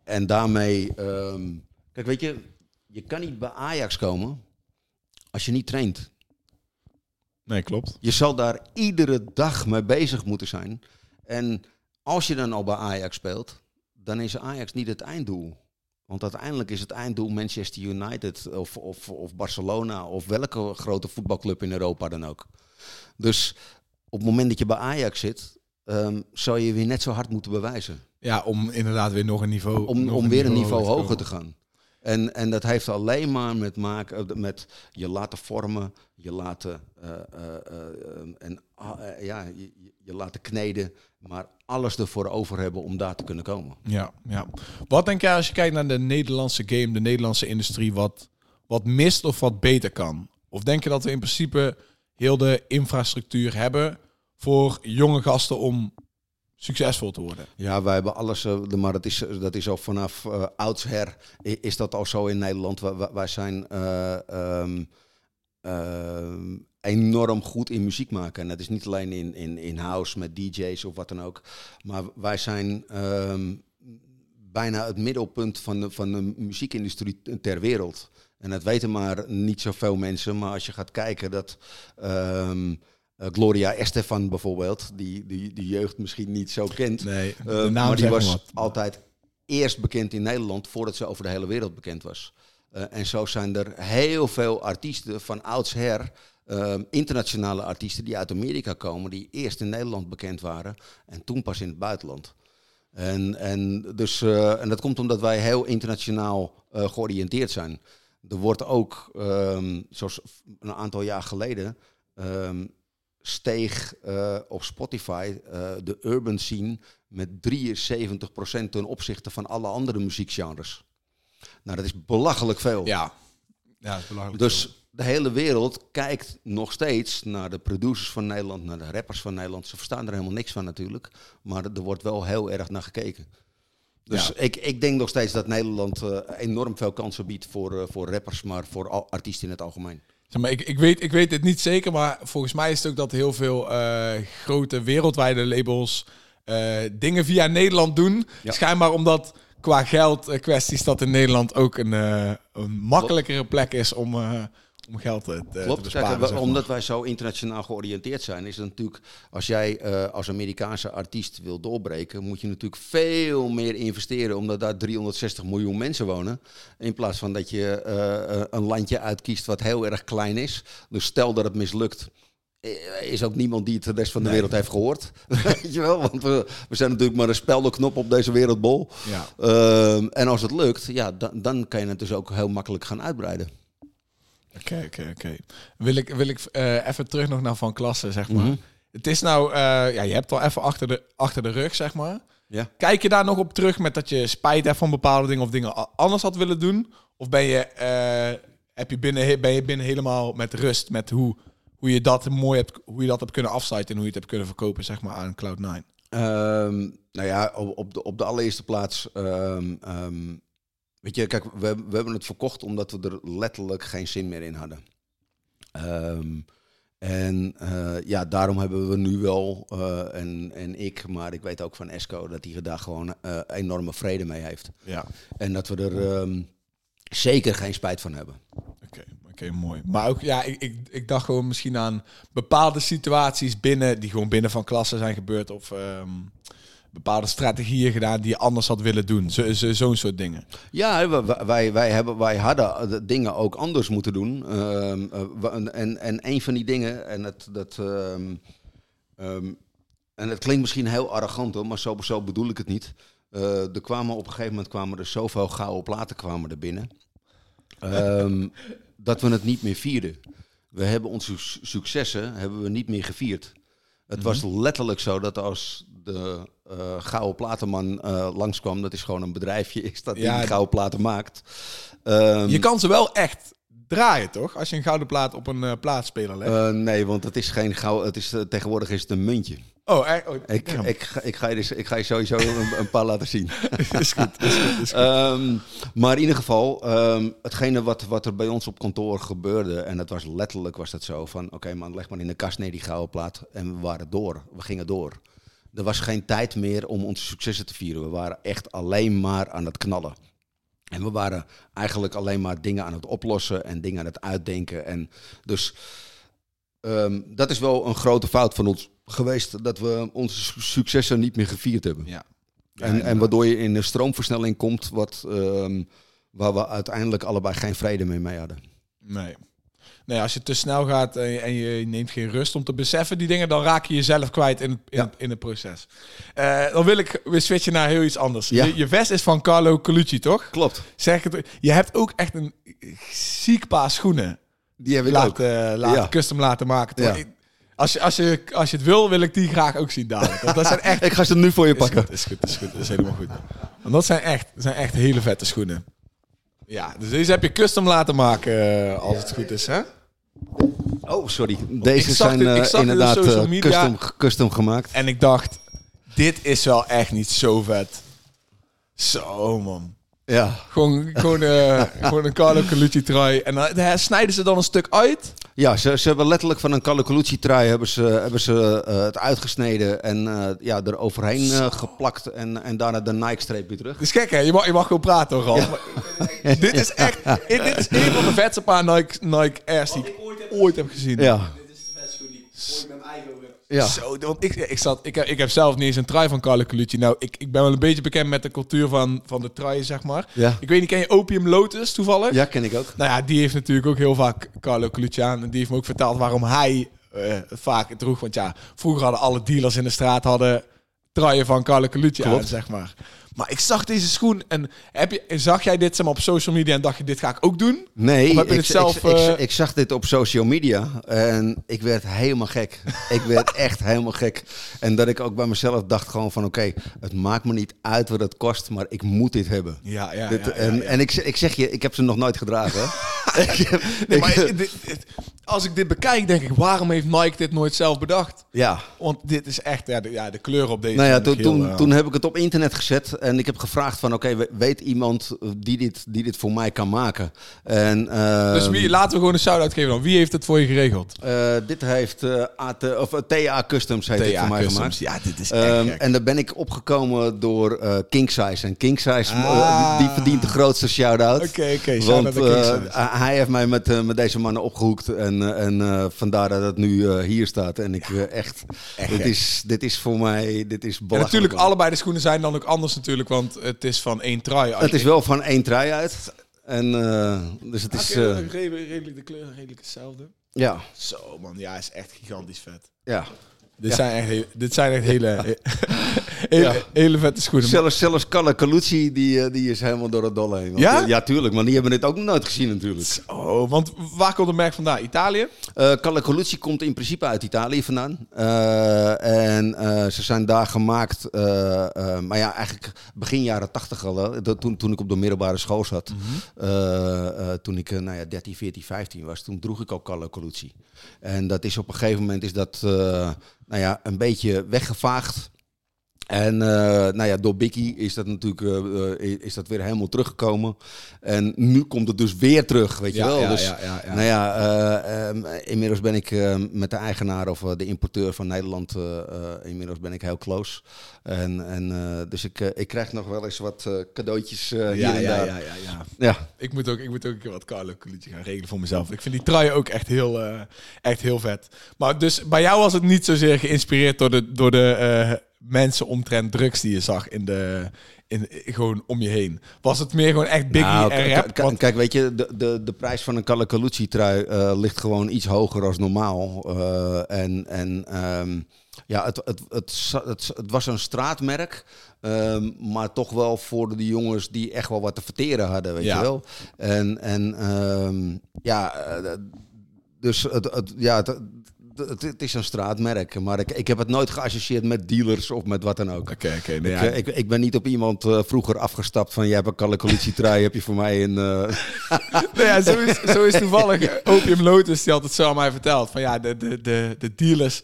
En daarmee... kijk, weet je, je kan niet bij Ajax komen als je niet traint. Nee, klopt. Je zal daar iedere dag mee bezig moeten zijn. En als je dan al bij Ajax speelt, dan is Ajax niet het einddoel. Want uiteindelijk is het einddoel Manchester United of Barcelona of welke grote voetbalclub in Europa dan ook. Dus op het moment dat je bij Ajax zit, zou je weer net zo hard moeten bewijzen. Ja, om inderdaad weer nog een niveau... Om weer een niveau hoger te gaan. En dat heeft alleen maar met je laten vormen, je laten kneden, maar alles ervoor over hebben om daar te kunnen komen. Ja, ja. Wat denk jij als je kijkt naar de Nederlandse game, de Nederlandse industrie, wat mist of wat beter kan? Of denk je dat we in principe heel de infrastructuur hebben voor jonge gasten om succesvol te worden? Ja, wij hebben alles, maar dat is al vanaf oudsher is dat al zo in Nederland. Wij zijn enorm goed in muziek maken. En dat is niet alleen in house met DJ's of wat dan ook. Maar wij zijn bijna het middelpunt van de muziekindustrie ter wereld. En dat weten maar niet zoveel mensen. Maar als je gaat kijken dat... Gloria Estefan bijvoorbeeld, die jeugd misschien niet zo kent. Nee, maar die was altijd eerst bekend in Nederland voordat ze over de hele wereld bekend was. En zo zijn er heel veel artiesten van oudsher, internationale artiesten die uit Amerika komen, die eerst in Nederland bekend waren en toen pas in het buitenland. En dat komt omdat wij heel internationaal georiënteerd zijn. Er wordt ook, zoals een aantal jaar geleden... steeg op Spotify de urban scene met 73% ten opzichte van alle andere muziekgenres. Nou, dat is belachelijk veel. Ja dat is belachelijk veel. De hele wereld kijkt nog steeds naar de producers van Nederland, naar de rappers van Nederland. Ze verstaan er helemaal niks van natuurlijk, maar er wordt wel heel erg naar gekeken. Dus ik denk nog steeds dat Nederland enorm veel kansen biedt voor rappers, maar voor artiesten in het algemeen. Zeg maar, ik weet het niet zeker, maar volgens mij is het ook dat heel veel grote wereldwijde labels dingen via Nederland doen. Ja. Schijnbaar omdat qua geld kwesties dat in Nederland ook een makkelijkere plek is om geld te besparen. Kijk, omdat wij zo internationaal georiënteerd zijn, is het natuurlijk... Als jij als Amerikaanse artiest wil doorbreken, moet je natuurlijk veel meer investeren, omdat daar 360 miljoen mensen wonen. In plaats van dat je een landje uitkiest wat heel erg klein is. Dus stel dat het mislukt, is ook niemand die het de rest van de wereld heeft gehoord. Weet je wel? Want we zijn natuurlijk maar een speldenknop op deze wereldbol. Ja. En als het lukt, dan kan je het dus ook heel makkelijk gaan uitbreiden. Oké. Wil ik even terug nog naar Van Klasse, zeg maar. Mm-hmm. Het is nou... je hebt al even achter de rug, zeg maar. Yeah. Kijk je daar nog op terug met dat je spijt hebt van bepaalde dingen of dingen anders had willen doen? Of ben je binnen helemaal met rust met hoe je dat hebt kunnen afsluiten en hoe je het hebt kunnen verkopen, zeg maar, aan Cloud9? Op de allereerste plaats... Weet je, kijk, we hebben het verkocht omdat we er letterlijk geen zin meer in hadden. Daarom hebben we nu wel, maar ik weet ook van Esko, dat hij daar gewoon enorme vrede mee heeft. Ja. En dat we er zeker geen spijt van hebben. Oké. Oké, mooi. Maar ook, ja, ik dacht gewoon misschien aan bepaalde situaties binnen, die gewoon binnen Van Klasse zijn gebeurd. Of bepaalde strategieën gedaan die je anders had willen doen. Zo'n soort dingen. Ja, wij hadden dingen ook anders moeten doen. En een van die dingen, en en het klinkt misschien heel arrogant hoor, maar zo bedoel ik het niet. Op een gegeven moment kwamen er zoveel gouden platen er binnen. Dat we het niet meer vierden. We hebben onze successen niet meer gevierd. Het was letterlijk zo dat als de gouden platenman langskwam, dat is gewoon een bedrijfje is dat die gouden platen maakt. Je kan ze wel echt draaien, toch? Als je een gouden plaat op een plaatspeler legt. Nee, want het is geen gouden. Het is tegenwoordig is het een muntje. Ik ga je sowieso een paar laten zien. Is goed. Maar in ieder geval, hetgene wat er bij ons op kantoor gebeurde, en dat was letterlijk was dat zo van, oké man, leg maar in de kast neer die gouden plaat. En we waren door. We gingen door. Er was geen tijd meer om onze successen te vieren. We waren echt alleen maar aan het knallen. En we waren eigenlijk alleen maar dingen aan het oplossen en dingen aan het uitdenken. En dus dat is wel een grote fout van ons geweest, dat we onze successen niet meer gevierd hebben. Ja. En waardoor je in een stroomversnelling komt waar we uiteindelijk allebei geen vrede meer mee hadden. Nee, als je te snel gaat en je neemt geen rust om te beseffen die dingen, dan raak je jezelf kwijt in het proces. Dan wil ik weer switchen naar heel iets anders. Ja. Je vest is van Carlo Colucci, toch? Klopt. Zeg het. Je hebt ook echt een ziek paar schoenen. Die heb ik custom laten maken, toch? Ja. Als je het wil ik die graag ook zien dadelijk. Want dat zijn echt... Ik ga ze nu voor je pakken. Is goed. Is helemaal goed. Want dat zijn echt hele vette schoenen. Ja, dus deze heb je custom laten maken, als het goed is, hè? Oh, sorry. Deze zijn inderdaad custom gemaakt. En ik dacht, dit is wel echt niet zo vet. Zo, man. Ja. Gewoon een Carlo Colucci trui. En dan snijden ze dan een stuk uit? Ja, ze hebben letterlijk van een Carlo Colucci trui hebben ze het uitgesneden en er overheen geplakt en daarna de Nike-streep weer terug. Dat is gek, hè? Je mag gewoon praten, hoor. Ja. Dit is echt... Dit is een van de vetste paar Nike Airs die ik ooit heb gezien. Ja. Dit is de vetste schoen die ik ooit met mijn eigen rug. Ja. Zo, want ik heb zelf niet eens een trui van Carlo Colucci. Nou, ik ben wel een beetje bekend met de cultuur van de truien, zeg maar. Ja. Ik weet niet, ken je Opium Lotus toevallig? Ja, ken ik ook. Nou ja, die heeft natuurlijk ook heel vaak Carlo Colucci aan. En die heeft me ook verteld waarom hij vaak het droeg. Want ja, vroeger hadden alle dealers in de straat truien van Carlo Colucci aan, zeg maar. Maar ik zag deze schoen en zag jij dit op social media en dacht je, dit ga ik ook doen? Nee, ik zag dit op social media en ik werd helemaal gek. Ik werd echt helemaal gek. En dat ik ook bij mezelf dacht gewoon van, oké, het maakt me niet uit wat het kost, maar ik moet dit hebben. Ja. En ik zeg je, ik heb ze nog nooit gedragen. Als ik dit bekijk, denk ik, waarom heeft Nike dit nooit zelf bedacht? Ja. Want dit is echt de kleur op deze. Nou ja, toen heb ik het op internet gezet. En ik heb gevraagd van, oké, weet iemand die dit voor mij kan maken? En, dus laten we gewoon een shout-out geven dan. Wie heeft het voor je geregeld? Dit heeft TA Customs heeft het voor mij gemaakt. Ja, dit is echt gek. En daar ben ik opgekomen door Kingsize. En Kingsize, die verdient de grootste shout-out. Oké, want hij heeft mij met deze mannen opgehoekt. En vandaar dat het nu hier staat. En ik echt dit is voor mij, dit is belachelijk. En natuurlijk, allebei de schoenen zijn dan ook anders natuurlijk, want het is van één trui uit. Het is wel van één trui uit. En dus het is... redelijk de kleuren, redelijk hetzelfde. Ja. Zo man, ja, is echt gigantisch vet. Ja. Dit zijn echt hele vette schoenen. Zelfs Carlo Colucci, die is helemaal door het dolle heen. Want, ja? Ja, tuurlijk. Maar die hebben dit ook nog nooit gezien natuurlijk. Oh, want waar komt het merk vandaan? Italië? Carlo Colucci komt in principe uit Italië vandaan. En ze zijn daar gemaakt... maar ja, eigenlijk begin jaren 80 al. Toen ik op de middelbare school zat. Mm-hmm. Toen ik 13, 14, 15 was. Toen droeg ik ook Carlo Colucci. En dat is op een gegeven moment... is dat een beetje weggevaagd. En nou ja, door Bikkie is dat natuurlijk is dat weer helemaal teruggekomen. En nu komt het dus weer terug, weet je wel. Ja, dus, ja. Nou ja, inmiddels ben ik met de eigenaar of de importeur van Nederland, inmiddels ben ik heel close. Dus ik krijg nog wel eens wat cadeautjes hier en daar. Ja. Ik moet ook wat Carlo Colucci gaan regelen voor mezelf. Ik vind die trui ook echt heel vet. Maar dus bij jou was het niet zozeer geïnspireerd door de mensen omtrent drugs die je zag gewoon om je heen. Was het meer gewoon echt Biggie en rap? Kijk, weet je, de prijs van een Carlo Colucci trui ligt gewoon iets hoger als normaal. Het was een straatmerk. Maar toch wel voor de jongens die echt wel wat te verteren hadden, weet je wel. Het is een straatmerk, maar ik heb het nooit geassocieerd met dealers of met wat dan ook. Oké. Ik ben niet op iemand vroeger afgestapt van... jij hebt een Carlo Colucci trui, heb je voor mij een... Zo is toevallig Opium Lotus, die had het zo aan mij verteld. Van ja, de dealers...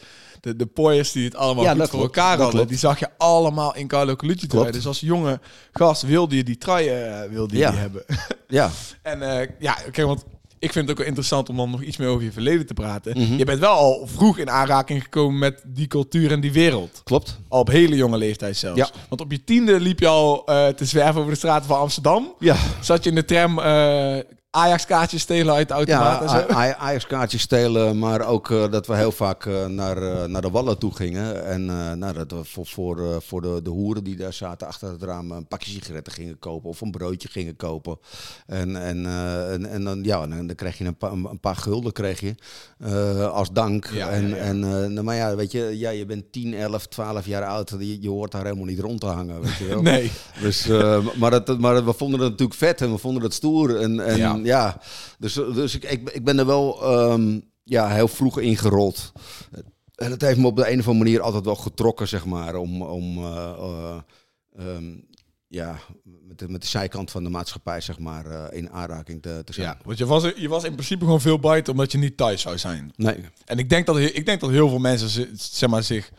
De pooiers die het allemaal goed voor elkaar hadden, die zag je allemaal in Carlo Colucci trui. Dus als jonge gast wilde je die truien die hebben. Ja. En kijk, want ik vind het ook wel interessant om dan nog iets meer over je verleden te praten. Mm-hmm. Je bent wel al vroeg in aanraking gekomen met die cultuur en die wereld. Klopt. Al op hele jonge leeftijd zelfs. Ja. Want op je 10e liep je al te zwerven over de straten van Amsterdam. Ja. Zat je in de tram... Ajax-kaartjes stelen uit de automaat. Ja, Ajax-kaartjes stelen, maar ook dat we heel vaak naar de Wallen toe gingen. En dat we voor de hoeren die daar zaten achter het raam een pakje sigaretten gingen kopen of een broodje gingen kopen. En dan kreeg je een paar gulden kreeg je als dank. Ja, maar ja, weet je, je bent 10, 11, 12 jaar oud. Je hoort daar helemaal niet rond te hangen, weet je wel. Nee. Dus, maar we vonden het natuurlijk vet en we vonden het stoer en ja. Ja, dus ik ben er wel heel vroeg ingerold. En dat heeft me op de een of andere manier altijd wel getrokken, zeg maar, met de zijkant van de maatschappij, zeg maar, in aanraking te zijn. Ja, want je was in principe gewoon veel buiten omdat je niet thuis zou zijn. Nee. En ik denk dat heel veel mensen, zeg maar, zich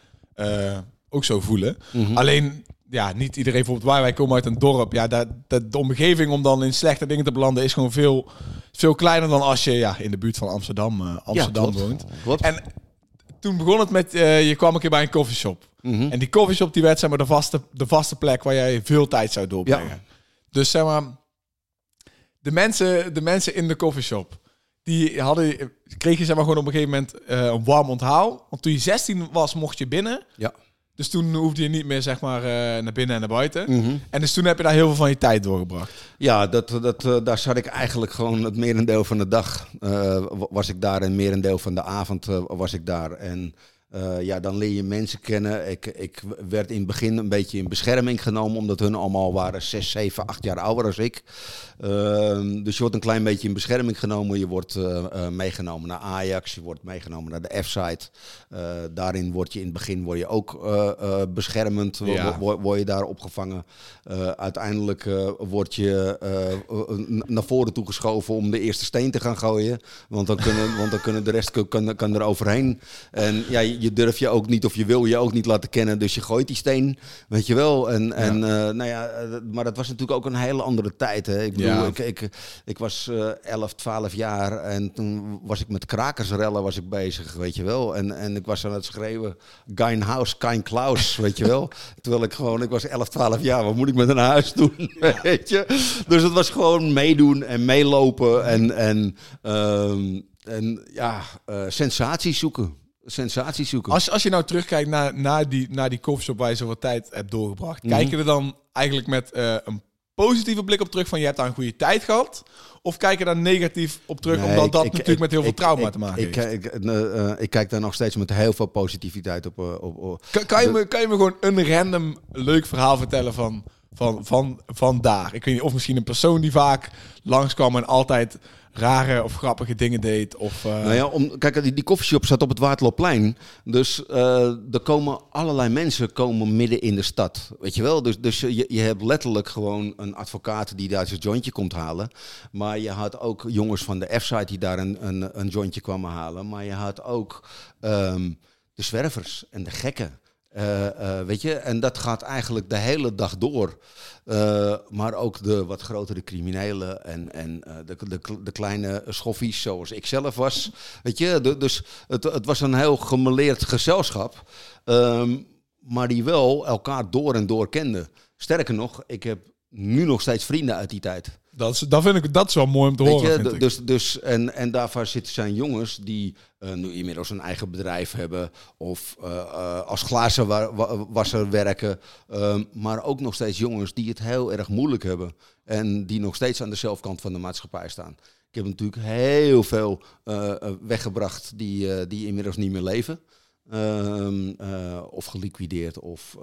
ook zo voelen. Mm-hmm. Alleen... Ja, niet iedereen. Bijvoorbeeld wij komen uit een dorp. Ja, de omgeving om dan in slechte dingen te belanden is gewoon veel, veel kleiner dan als je in de buurt van Amsterdam woont. Klopt. En toen begon het met, je kwam een keer bij een coffeeshop. Mm-hmm. En die coffeeshop die werd, zeg maar, de vaste plek waar jij veel tijd zou doorbrengen. Ja. Dus zeg maar, de mensen in de coffeeshop, die kreeg je, zeg maar, gewoon op een gegeven moment een warm onthaal. Want toen je 16 was, mocht je binnen. Ja. Dus toen hoefde je niet meer, zeg maar, naar binnen en naar buiten. Mm-hmm. En dus toen heb je daar heel veel van je tijd doorgebracht. Ja, daar zat ik eigenlijk gewoon het merendeel van de dag. Was ik daar en merendeel van de avond was ik daar. En dan leer je mensen kennen. Ik werd in het begin een beetje in bescherming genomen. Omdat hun allemaal waren 6, 7, 8 jaar ouder als ik. Dus je wordt een klein beetje in bescherming genomen. Je wordt meegenomen naar Ajax. Je wordt meegenomen naar de F-site. Daarin word je in het begin ook beschermend. Ja. Word je daar opgevangen. Uiteindelijk word je naar voren toe geschoven om de eerste steen te gaan gooien. Want dan kunnen de rest kan er overheen. En ja, je durft je ook niet of je wil je ook niet laten kennen. Dus je gooit die steen, weet je wel. Maar dat was natuurlijk ook een hele andere tijd. Hè? Ik bedoel, ik was 11, 12 jaar en toen was ik met krakersrellen bezig, weet je wel. En ik was aan het schreeuwen, kein Haus, kein Klaus, weet je wel. Terwijl ik was 11, 12 jaar, wat moet ik met een huis doen, weet je. Dus het was gewoon meedoen en meelopen en sensaties zoeken. Als je nou terugkijkt naar die coffeeshop waar je zoveel tijd hebt doorgebracht, mm-hmm. Kijk je er dan eigenlijk met een positieve blik op terug van je hebt daar een goede tijd gehad? Of kijk je daar negatief op terug, omdat dat natuurlijk met heel veel trauma te maken heeft? Ik kijk daar nog steeds met heel veel positiviteit op. Kan je me gewoon een random leuk verhaal vertellen van daar? Ik weet niet, of misschien een persoon die vaak langskwam en altijd rare of grappige dingen deed. Kijk, die coffeeshop zat op het Waterloopplein. Dus er komen allerlei mensen midden in de stad. Weet je wel? Dus je hebt letterlijk gewoon een advocaat die daar zijn jointje komt halen. Maar je had ook jongens van de F-site die daar een jointje kwamen halen. Maar je had ook de zwervers en de gekken. Weet je, en dat gaat eigenlijk de hele dag door. Maar ook de wat grotere criminelen en de kleine schoffies zoals ik zelf was. Weet je, dus het was een heel gemêleerd gezelschap. Maar die wel elkaar door en door kenden. Sterker nog, ik heb nu nog steeds vrienden uit die tijd. Dat is wel mooi om te horen. Vind ik. Dus daarvan zijn jongens die nu inmiddels een eigen bedrijf hebben of als glazenwasser werken, maar ook nog steeds jongens die het heel erg moeilijk hebben en die nog steeds aan de zelfkant van de maatschappij staan. Ik heb natuurlijk heel veel weggebracht die inmiddels niet meer leven. Of geliquideerd of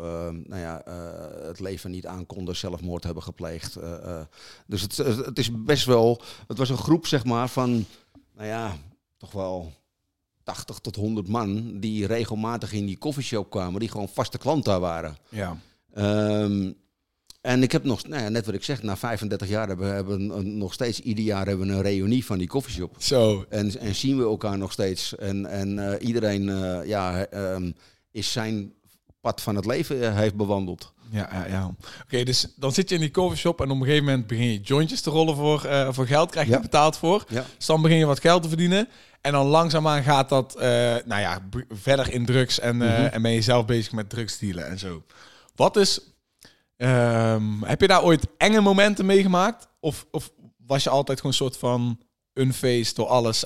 het leven niet aankonden, zelfmoord hebben gepleegd. Dus het is best wel... Het was een groep, zeg maar, van toch wel 80 tot 100 man die regelmatig in die koffieshop kwamen, die gewoon vaste klant daar waren. Ja. En ik heb nog, net wat ik zeg, na 35 jaar hebben we nog steeds ieder jaar een reunie van die koffieshop. Zo. En zien we elkaar nog steeds. En iedereen is zijn pad van het leven heeft bewandeld. Ja. Oké, dus dan zit je in die coffeeshop en op een gegeven moment begin je jointjes te rollen voor geld. Krijg je betaald voor. Ja. Dus dan begin je wat geld te verdienen. En dan langzaamaan gaat dat verder in drugs. En ben je zelf bezig met drugsdealen en zo. Wat is... heb je daar ooit enge momenten meegemaakt? Of was je altijd gewoon een soort van unfazed door alles?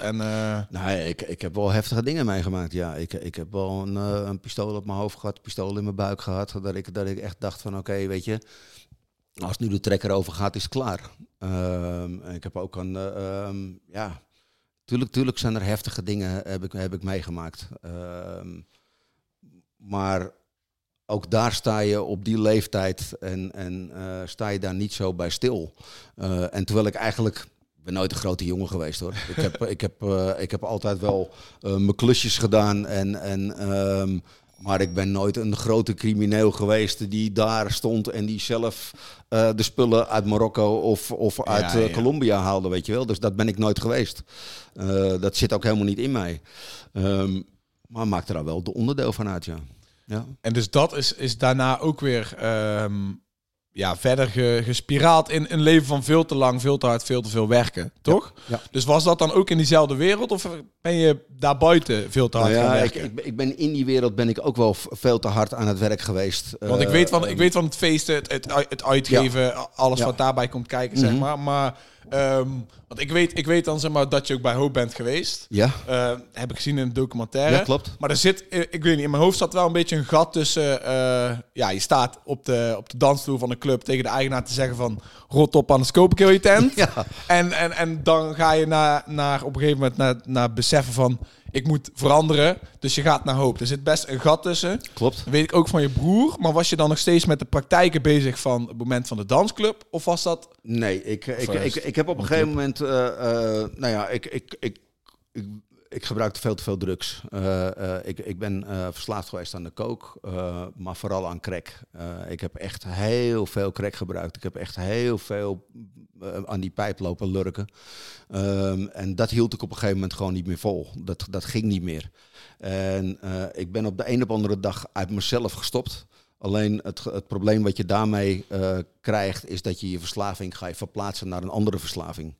Ik heb wel heftige dingen meegemaakt, ja. Ik heb wel een pistool op mijn hoofd gehad, pistool in mijn buik gehad. Dat ik echt dacht van oké, weet je, als nu de trekker over gaat, is het klaar. Ik heb ook een... tuurlijk zijn er heftige dingen, heb ik meegemaakt. Maar... Ook daar sta je op die leeftijd en sta je daar niet zo bij stil. En terwijl ik eigenlijk... Ik ben nooit een grote jongen geweest, hoor. Ik heb altijd wel mijn klusjes gedaan. Maar ik ben nooit een grote crimineel geweest die daar stond en die zelf de spullen uit Marokko of uit Colombia haalde, weet je wel. Dus dat ben ik nooit geweest. Dat zit ook helemaal niet in mij. Maar maakt er dan wel de onderdeel van uit, ja. Ja. En dus dat is daarna ook weer verder gespiraald in een leven van veel te lang, veel te hard, veel te veel werken, toch? Ja. Ja. Dus was dat dan ook in diezelfde wereld of ben je daarbuiten veel te hard gaan werken? Ik ben in die wereld ook wel veel te hard aan het werk geweest. Want ik weet van het feesten, het uitgeven, alles wat daarbij komt kijken, zeg maar. Maar want ik weet dan zeg maar dat je ook bij Hope bent geweest. Ja. Heb ik gezien in een documentaire. Ja, klopt. Maar er zit, ik weet niet, in mijn hoofd zat wel een beetje een gat tussen... je staat op de dansvloer van een club tegen de eigenaar te zeggen van... Rot op, anders koop ik heel je tent. Ja. En dan ga je naar op een gegeven moment naar beseffen van... Ik moet veranderen, dus je gaat naar Hope. Er zit best een gat tussen. Klopt. Dat weet ik ook van je broer. Maar was je dan nog steeds met de praktijken bezig van het moment van de dansclub? Of was dat... Nee, ik heb op een gegeven moment... Ik gebruikte veel te veel drugs. Ik ben verslaafd geweest aan de coke, maar vooral aan crack. Ik heb echt heel veel crack gebruikt. Ik heb echt heel veel aan die pijp lopen lurken. En dat hield ik op een gegeven moment gewoon niet meer vol. Dat ging niet meer. En ik ben op de een op andere dag uit mezelf gestopt. Alleen het probleem wat je daarmee krijgt... is dat je verslaving ga je verplaatsen naar een andere verslaving.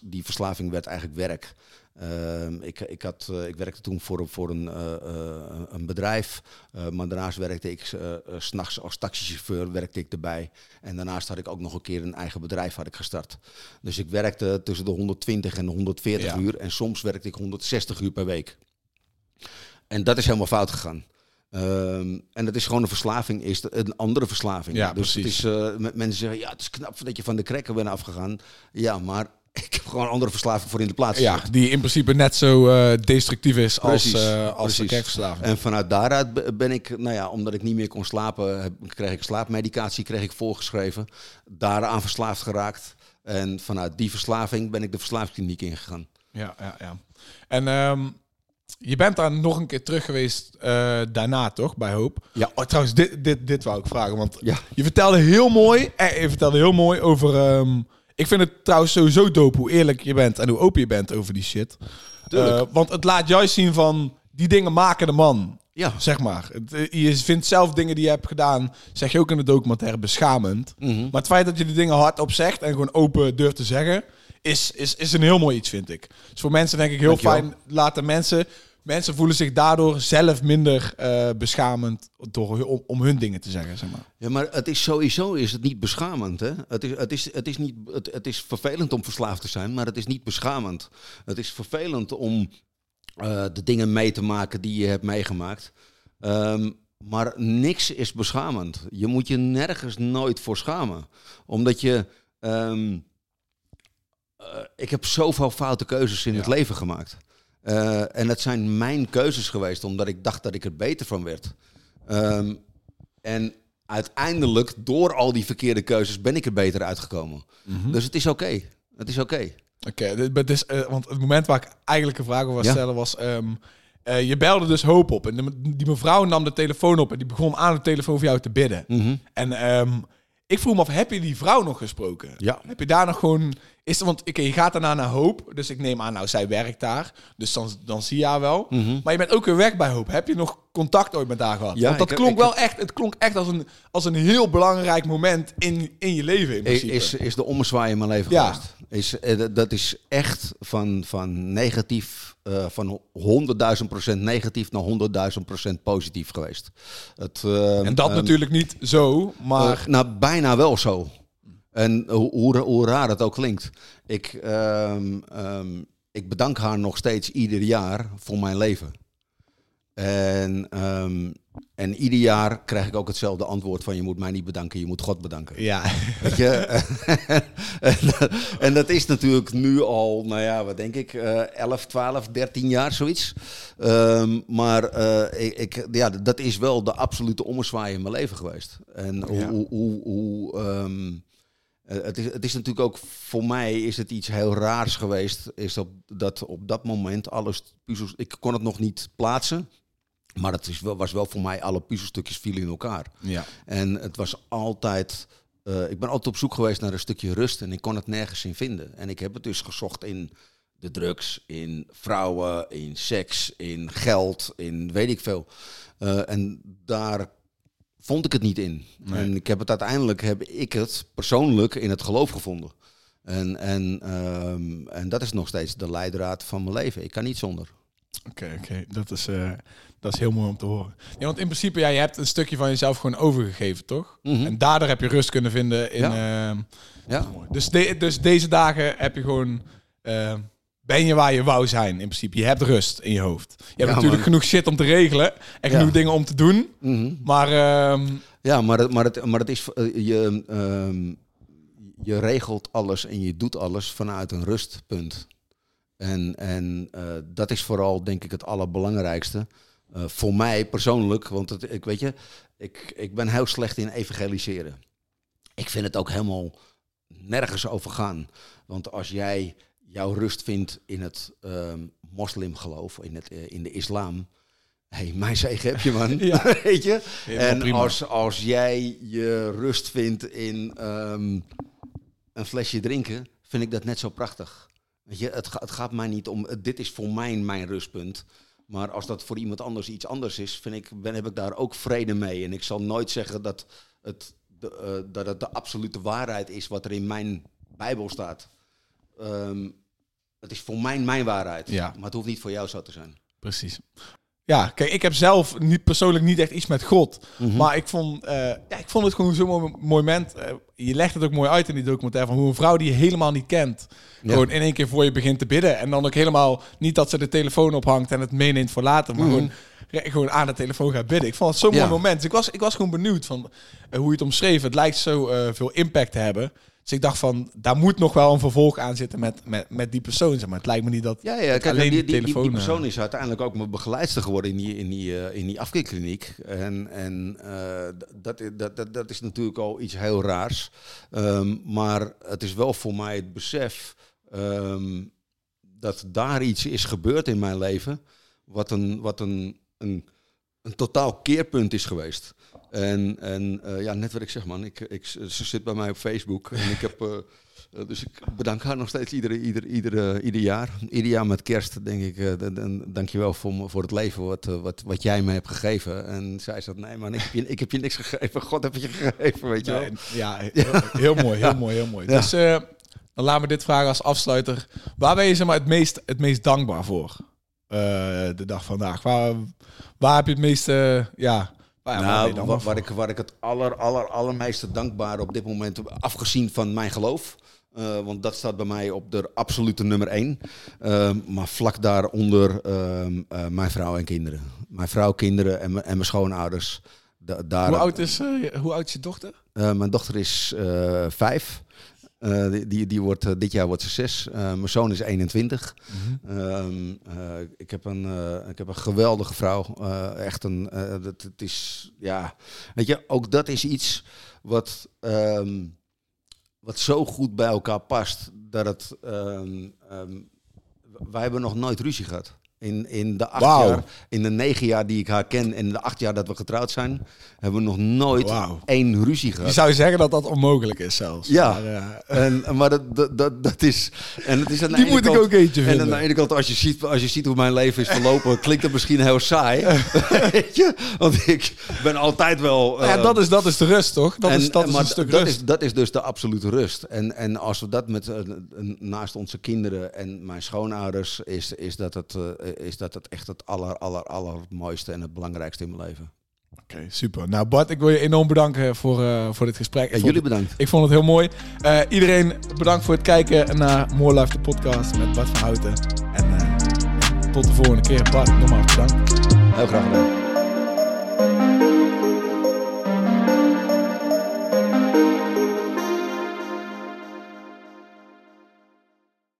Die verslaving werd eigenlijk werk. Ik werkte toen voor een bedrijf, maar daarnaast werkte ik 's nachts als taxichauffeur werkte ik erbij. En daarnaast had ik ook nog een keer een eigen bedrijf gestart. Dus ik werkte tussen de 120 en de 140 uur en soms werkte ik 160 uur per week. En dat is helemaal fout gegaan. En dat is gewoon een verslaving, is een andere verslaving. Ja, dus precies. Het is, mensen zeggen, ja, het is knap dat je van de crack bent afgegaan. Ja, maar ik heb gewoon een andere verslaving voor in de plaats. Ja, die in principe net zo destructief is als de crackverslaving. En vanuit daaruit ben ik, omdat ik niet meer kon slapen, kreeg ik slaapmedicatie, voorgeschreven. Daaraan verslaafd geraakt. En vanuit die verslaving ben ik de verslaafkliniek ingegaan. Ja. En... Je bent daar nog een keer terug geweest daarna, toch? Bij Hope. Ja. Oh, trouwens, dit wou ik vragen. Want je vertelde heel mooi... over... ik vind het trouwens sowieso dope hoe eerlijk je bent... en hoe open je bent over die shit. Want het laat juist zien van... die dingen maken de man. Ja. Zeg maar. Je vindt zelf dingen die je hebt gedaan, zeg je ook in de documentaire, beschamend. Mm-hmm. Maar het feit dat je die dingen hardop zegt en gewoon open durft te zeggen, is een heel mooi iets, vind ik. Dus voor mensen denk ik heel fijn, laten mensen voelen zich daardoor zelf minder beschamend door om hun dingen te zeggen, zeg maar. Ja, maar het is sowieso is het niet beschamend, hè? Het is vervelend om verslaafd te zijn, maar het is niet beschamend. Het is vervelend om de dingen mee te maken die je hebt meegemaakt. Maar niks is beschamend. Je moet je nergens nooit voor schamen. Omdat je... ik heb zoveel foute keuzes in het leven gemaakt. En dat zijn mijn keuzes geweest, omdat ik dacht dat ik er beter van werd. En uiteindelijk, door al die verkeerde keuzes, ben ik er beter uitgekomen. Mm-hmm. Dus het is oké. Het is oké. Want het moment waar ik eigenlijk een vraag over was stellen was... je belde dus Hope op. En die mevrouw nam de telefoon op en die begon aan de telefoon voor jou te bidden. Mm-hmm. En ik vroeg me af, heb je die vrouw nog gesproken? Ja. Heb je daar nog gewoon... je gaat daarna naar Hope. Dus ik neem aan, nou, zij werkt daar. Dus dan zie je haar wel. Mm-hmm. Maar je bent ook weer weg bij Hope. Heb je nog contact ooit met haar gehad? Ja, want dat klonk echt als een heel belangrijk moment in je leven in principe. Is de ommezwaai in mijn leven geweest. Dat is echt van negatief... van 100.000% negatief naar 100.000% positief geweest. En dat natuurlijk niet zo, maar... bijna wel zo. En hoe raar het ook klinkt. Ik bedank haar nog steeds ieder jaar voor mijn leven. En ieder jaar krijg ik ook hetzelfde antwoord van... je moet mij niet bedanken, je moet God bedanken. Ja. Weet je? En dat is natuurlijk nu al, nou ja, wat denk ik... 11, 12, 13 jaar, zoiets. Dat is wel de absolute ommezwaai in mijn leven geweest. En het is natuurlijk ook, voor mij is het iets heel raars geweest... is op dat moment alles puzzels... Ik kon het nog niet plaatsen... Maar het was wel voor mij, alle puzzelstukjes vielen in elkaar. Ja. En het was altijd... ik ben altijd op zoek geweest naar een stukje rust en ik kon het nergens in vinden. En ik heb het dus gezocht in de drugs, in vrouwen, in seks, in geld, in weet ik veel. En daar vond ik het niet in. Nee. En uiteindelijk heb ik het persoonlijk in het geloof gevonden. En dat is nog steeds de leidraad van mijn leven. Ik kan niet zonder. Oké. Dat is heel mooi om te horen. Ja, want in principe, je hebt een stukje van jezelf gewoon overgegeven, toch? Mm-hmm. En daardoor heb je rust kunnen vinden. Dus deze dagen heb je gewoon... ben je waar je wou zijn, in principe. Je hebt rust in je hoofd. Je hebt natuurlijk genoeg shit om te regelen en genoeg dingen om te doen. Mm-hmm. Maar je regelt alles en je doet alles vanuit een rustpunt. En dat is vooral, denk ik, het allerbelangrijkste. Voor mij persoonlijk, want ik ben heel slecht in evangeliseren. Ik vind het ook helemaal nergens over gaan. Want als jij jouw rust vindt in het moslimgeloof, in de islam... Hé, mijn zegen heb je, man. Weet je? En als jij je rust vindt in een flesje drinken, vind ik dat net zo prachtig. Weet je, het gaat mij niet om, dit is voor mij mijn rustpunt. Maar als dat voor iemand anders iets anders is, heb ik daar ook vrede mee. En ik zal nooit zeggen dat het de absolute waarheid is wat er in mijn Bijbel staat. Het is voor mij mijn waarheid, maar het hoeft niet voor jou zo te zijn. Precies. Ja, kijk, ik heb zelf persoonlijk niet echt iets met God. Mm-hmm. Maar ik vond het gewoon zo'n mooi moment. Je legt het ook mooi uit in die documentaire... van hoe een vrouw die je helemaal niet kent... gewoon in één keer voor je begint te bidden. En dan ook helemaal niet dat ze de telefoon ophangt... en het meeneemt voor later, maar gewoon aan de telefoon gaat bidden. Ik vond het zo'n mooi moment. Dus ik was gewoon benieuwd van hoe je het omschreef. Het lijkt zo veel impact te hebben... Dus ik dacht van, daar moet nog wel een vervolg aan zitten met die persoon. Zeg maar. Het lijkt me niet dat kijk, alleen die telefoon... Die persoon is uiteindelijk ook mijn begeleidster geworden in die afkikkliniek. En dat is natuurlijk al iets heel raars. Maar het is wel voor mij het besef dat daar iets is gebeurd in mijn leven... wat een totaal keerpunt is geweest. En net wat ik zeg, man, ze zit bij mij op Facebook en ik heb Dus ik bedank haar nog steeds ieder jaar. Ieder jaar met kerst denk ik, dankjewel voor het leven wat jij me hebt gegeven. En zij zegt, nee man, ik heb je niks gegeven. God heb je gegeven, weet je wel. Ja, heel mooi. Ja. Dus dan laat me dit vragen als afsluiter. Waar ben je het meest dankbaar voor de dag vandaag? Waar heb je het meeste... Waar ik het allermeeste dankbaar op dit moment, afgezien van mijn geloof, want dat staat bij mij op de absolute nummer 1. Maar vlak daaronder mijn vrouw en kinderen. Mijn vrouw, kinderen en mijn schoonouders. Hoe oud is je dochter? Mijn dochter is 5. Die wordt dit jaar wordt ze 6. Mijn zoon is 21. Mm-hmm. Ik heb een geweldige vrouw. Het is, ja, weet je, ook dat is iets wat zo goed bij elkaar past dat het. Wij hebben nog nooit ruzie gehad. In de 8 jaar, in de 9 jaar die ik haar ken en in de 8 jaar dat we getrouwd zijn, hebben we nog nooit één ruzie gehad. Je zou zeggen dat dat onmogelijk is zelfs. Ja, maar dat is... En het is aan de die ene moet kant, ik ook eentje vinden. En aan de ene kant, als je ziet hoe mijn leven is verlopen, klinkt dat misschien heel saai. Weet je? Want ik ben altijd wel... dat is de rust, toch? Dat is een stuk rust. Dat is dus de absolute rust. En als we dat met naast onze kinderen en mijn schoonouders, is dat echt het allermooiste en het belangrijkste in mijn leven. Oké, super. Nou Bart, ik wil je enorm bedanken voor dit gesprek. En jullie bedankt. Ik vond het heel mooi. Iedereen bedankt voor het kijken naar More Life, de podcast met Bart van Houten. En tot de volgende keer. Bart, nogmaals bedankt. Heel graag gedaan.